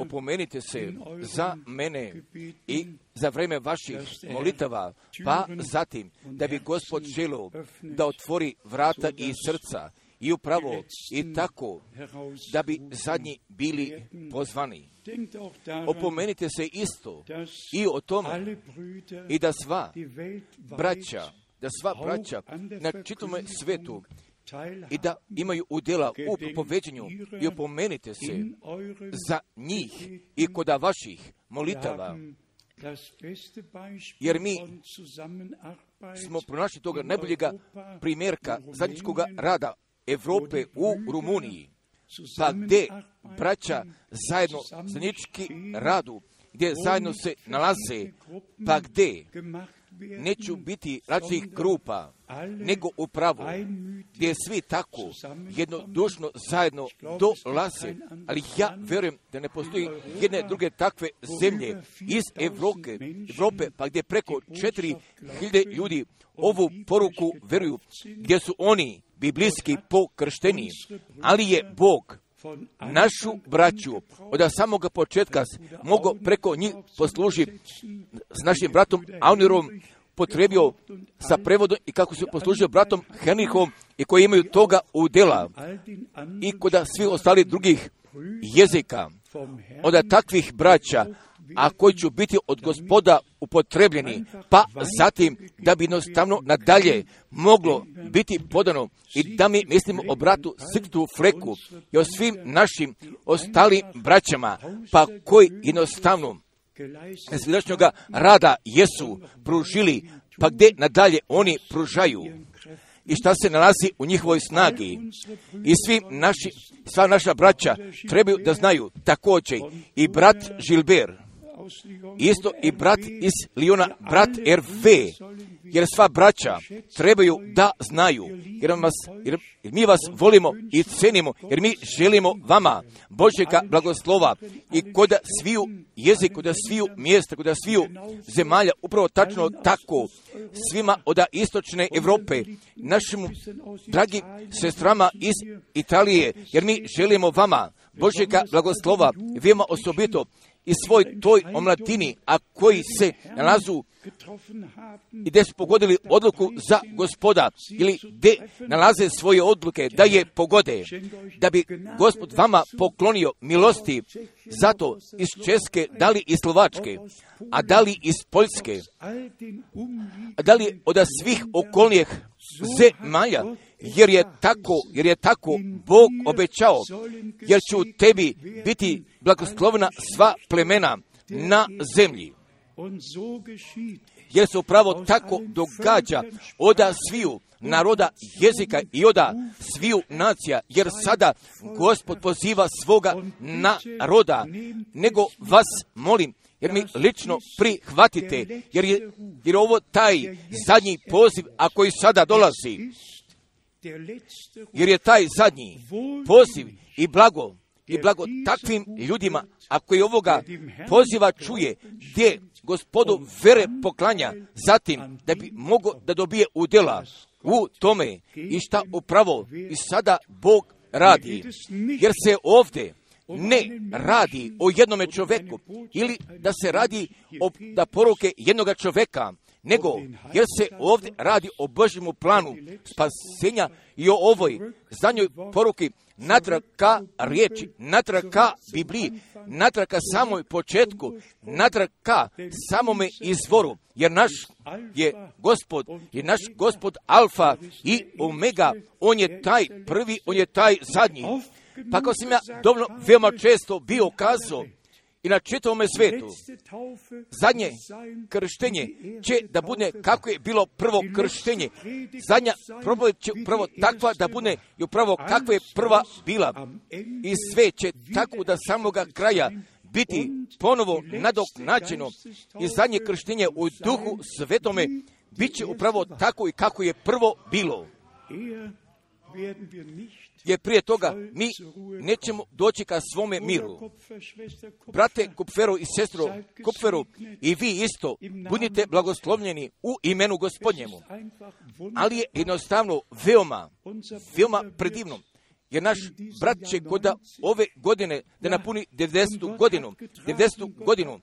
opomenite se za mene i za vrijeme vaših molitava, pa zatim da bi Gospod želo da otvori vrata i srca i upravo i tako da bi zadnji bili pozvani. Opomenite se isto i o tome i da sva braća, da sva braća na čitome svetu i da imaju udjela u propoveđenju i opomenite se za njih i kod vaših molitava. Jer mi smo pronašli toga najboljega primjerka zajedničkog rada Evrope u Rumuniji. Pa gdje braća zajedno zajednički radu, gdje zajedno se nalaze, pa gdje neću biti različitih grupa, nego upravo gdje svi tako jednodušno zajedno dolaze. Ali ja vjerujem da ne postoji jedne druge takve zemlje iz Evrope, Evrope pa gdje preko četiri hiljade ljudi ovu poruku vjeruju, gdje su oni biblijski pokršteni, ali je Bog našu braću od samoga početka mogo preko njih poslužiti s našim bratom Aunjerom potrebio sa prevodom i kako se poslužio bratom Henrichom i koji imaju toga udjela i kod svih ostalih drugih jezika od takvih braća, a koji će biti od Gospoda upotrebljeni, pa zatim da bi jednostavno nadalje moglo biti podano i da mi mislimo o bratu Sigdu Fleku i o svim našim ostalim braćama, pa koji jednostavno sadašnjega rada jesu pružili, pa gdje nadalje oni pružaju i šta se nalazi u njihovoj snagi. I svi naši, sva naša braća trebaju da znaju također i brat Gilbert, isto i brat iz Lijona, brat er ve, jer sva braća trebaju da znaju, jer, vas, jer mi vas volimo i cenimo, jer mi želimo vama Božjega blagoslova i kod sviju jezik, kod sviju mjesta, kod sviju zemalja, upravo tačno tako, svima od istočne Europe, našim dragim sestrama iz Italije, jer mi želimo vama Božjega blagoslova, vima osobito, i svoj toj omladini, a koji se nalazu i gdje su pogodili odluku za Gospoda, ili gdje nalaze svoje odluke, da je pogode, da bi Gospod vama poklonio milosti, zato iz Česke, da li iz Slovačke, a da li iz Poljske, a da li od svih okolnih zemalja, jer je tako, jer je tako Bog obećao, jer će u tebi biti blagoslovena sva plemena na zemlji. Jer se upravo tako događa od sviju naroda, jezika i od sviju nacija, jer sada Gospod poziva svoga naroda, nego vas molim, jer mi lično prihvatite, jer je, jer je ovo taj zadnji poziv, a koji sada dolazi. Jer je taj zadnji poziv i blago, i blago takvim ljudima, a koji ovoga poziva čuje, gdje Gospodu vere poklanja, zatim da bi mogo da dobije udjela u tome i šta upravo i sada Bog radi. Jer se ovdje ne radi o jednome čovjeku ili da se radi o da poruke jednoga čovjeka, nego jer se ovdje radi o Božjemu planu spasenja i o ovoj zadnjoj poruki natrag ka riječi, natrag ka Bibliji, natrag ka samoj početku, natrag ka samome izvoru, jer naš je Gospod, je naš Gospod Alfa i Omega, on je taj prvi, on je taj zadnji. Pa kao sam ja dovoljno veoma često bio kazao i na čitavome svetu, zadnje krštenje će da bude kako je bilo prvo krštenje. Zadnja propovijed će upravo takva da bude i upravo kakva je prva bila. I sve će tako da samoga kraja biti ponovo nadoknađeno. I zadnje krštenje u Duhu Svetome bit će upravo tako i kako je prvo bilo. Jer prije toga mi nećemo doći ka svome miru. Brate Kupferu i sestro Kupferu, i vi isto budite blagoslovljeni u imenu Gospodnjemu. Ali je jednostavno veoma, veoma predivno. Jer naš brat će koda ove godine da napuni devedesetu godinu, devedesetu godinu,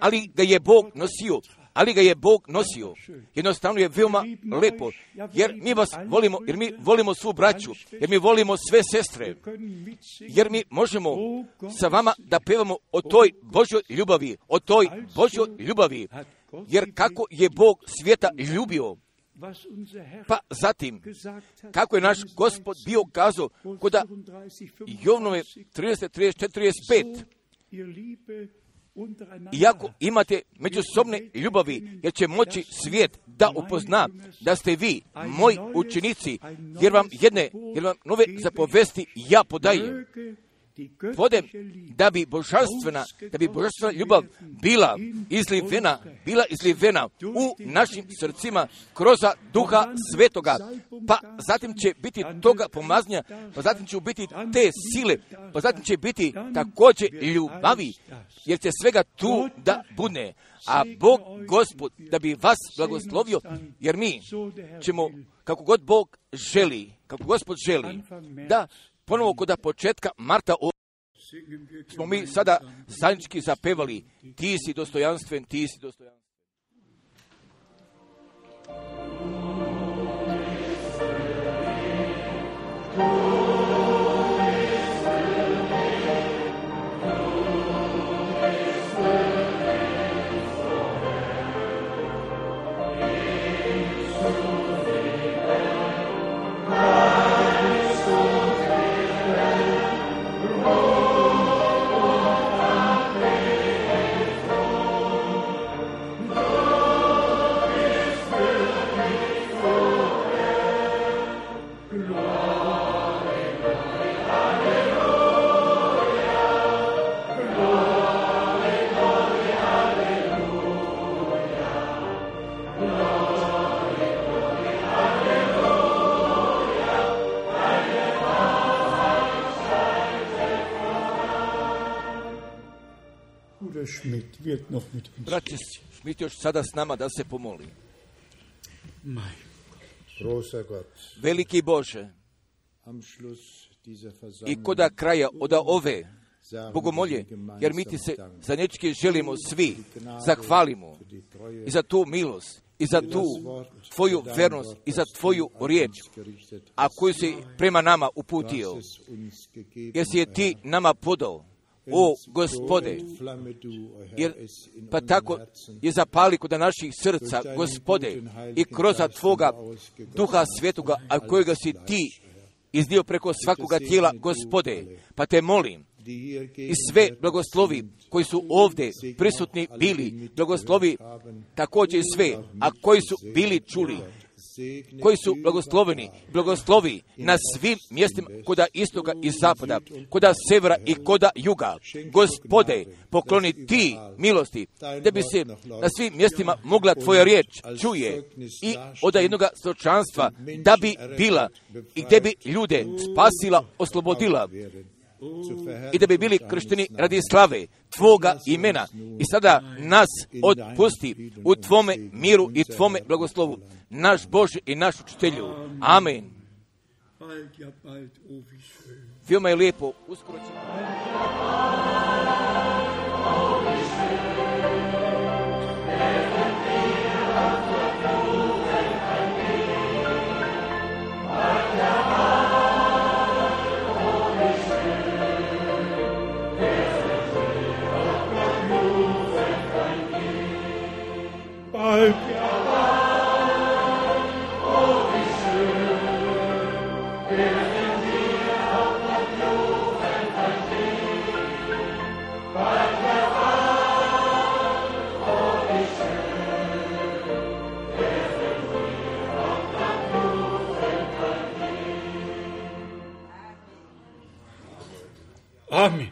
ali ga je Bog nosio ali ga je Bog nosio. Jednostavno je veoma lepo, jer mi vas volimo, jer mi volimo svu braću, jer mi volimo sve sestre, jer mi možemo sa vama da pevamo o toj Božoj ljubavi, o toj Božoj ljubavi, jer kako je Bog svijeta ljubio. Pa zatim, kako je naš Gospod bio kazao kod Jovnove trideset, trideset, četrdeset pet, iako imate međusobne ljubavi, jer će moći svijet da upozna da ste vi moji učenici, jer vam jedne, jer vam nove zapovesti ja podajem. Podem da bi božanstvena, da bi božanstvena ljubav bila izlivena, bila izlivena u našim srcima kroz Duha Svetoga, pa zatim će biti toga pomazanja, pa zatim će biti te sile, pa zatim će biti također ljubavi, jer će svega tu da bude. A Bog Gospod da bi vas blagoslovio, jer mi ćemo, kako god Bog želi, kako Gospod želi, da ponovo kod početka marta o... smo mi sada zajednički zapevali Ti si dostojanstven, ti si dostojanstven. Braće Šmit još sada s nama da se pomoli. Veliki Bože, i koda kraja oda ove bogomolje, jer mi ti se za nečke želimo svi, zahvalimo i za tu milost, i za tu tvoju vernost, i za tvoju riječ, a koju si prema nama uputio, jer si je ti nama podao. O Gospode, jer, pa tako je zapali kod naših srca, Gospode, i kroz Tvoga Duha Svetoga, a kojega si Ti izlio preko svakoga tijela, Gospode, pa Te molim i sve blagoslovi koji su ovdje prisutni bili, blagoslovi također i sve, a koji su bili čuli, koji su blagosloveni, blagoslovi na svim mjestima koda istoka i zapada, koda severa i koda juga. Gospode, pokloni ti milosti, da bi se na svim mjestima mogla tvoja riječ čuje i oda jednoga stočanstva, da bi bila i gdje bi ljude spasila, oslobodila i da bi bili kršteni radi slave Tvoga imena. I sada nas otpusti u Tvome miru i Tvome blagoslovu, naš Bože i naš učitelju. Amen. Veoma je lijepo. Uskoro Amen.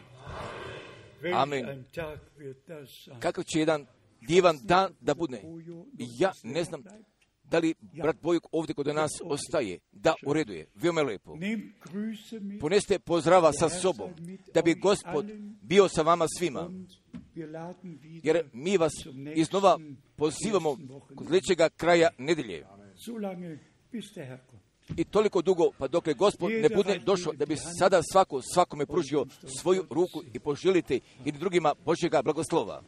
Amen. Kakav će jedan divan dan da bude? Ja ne znam da li brat Bojuk ovdje kod nas ostaje. Da, u redu je. Veoma lepo. Poneste pozdrava sa sobom, da bi Gospod bio sa vama svima. Jer mi vas iznova pozivamo kod sljedećega kraja nedelje. I toliko dugo, pa dokle Gospod ne bude došao, da bi sada svako, svakome pružio svoju ruku i poželite i drugima Božjega blagoslova.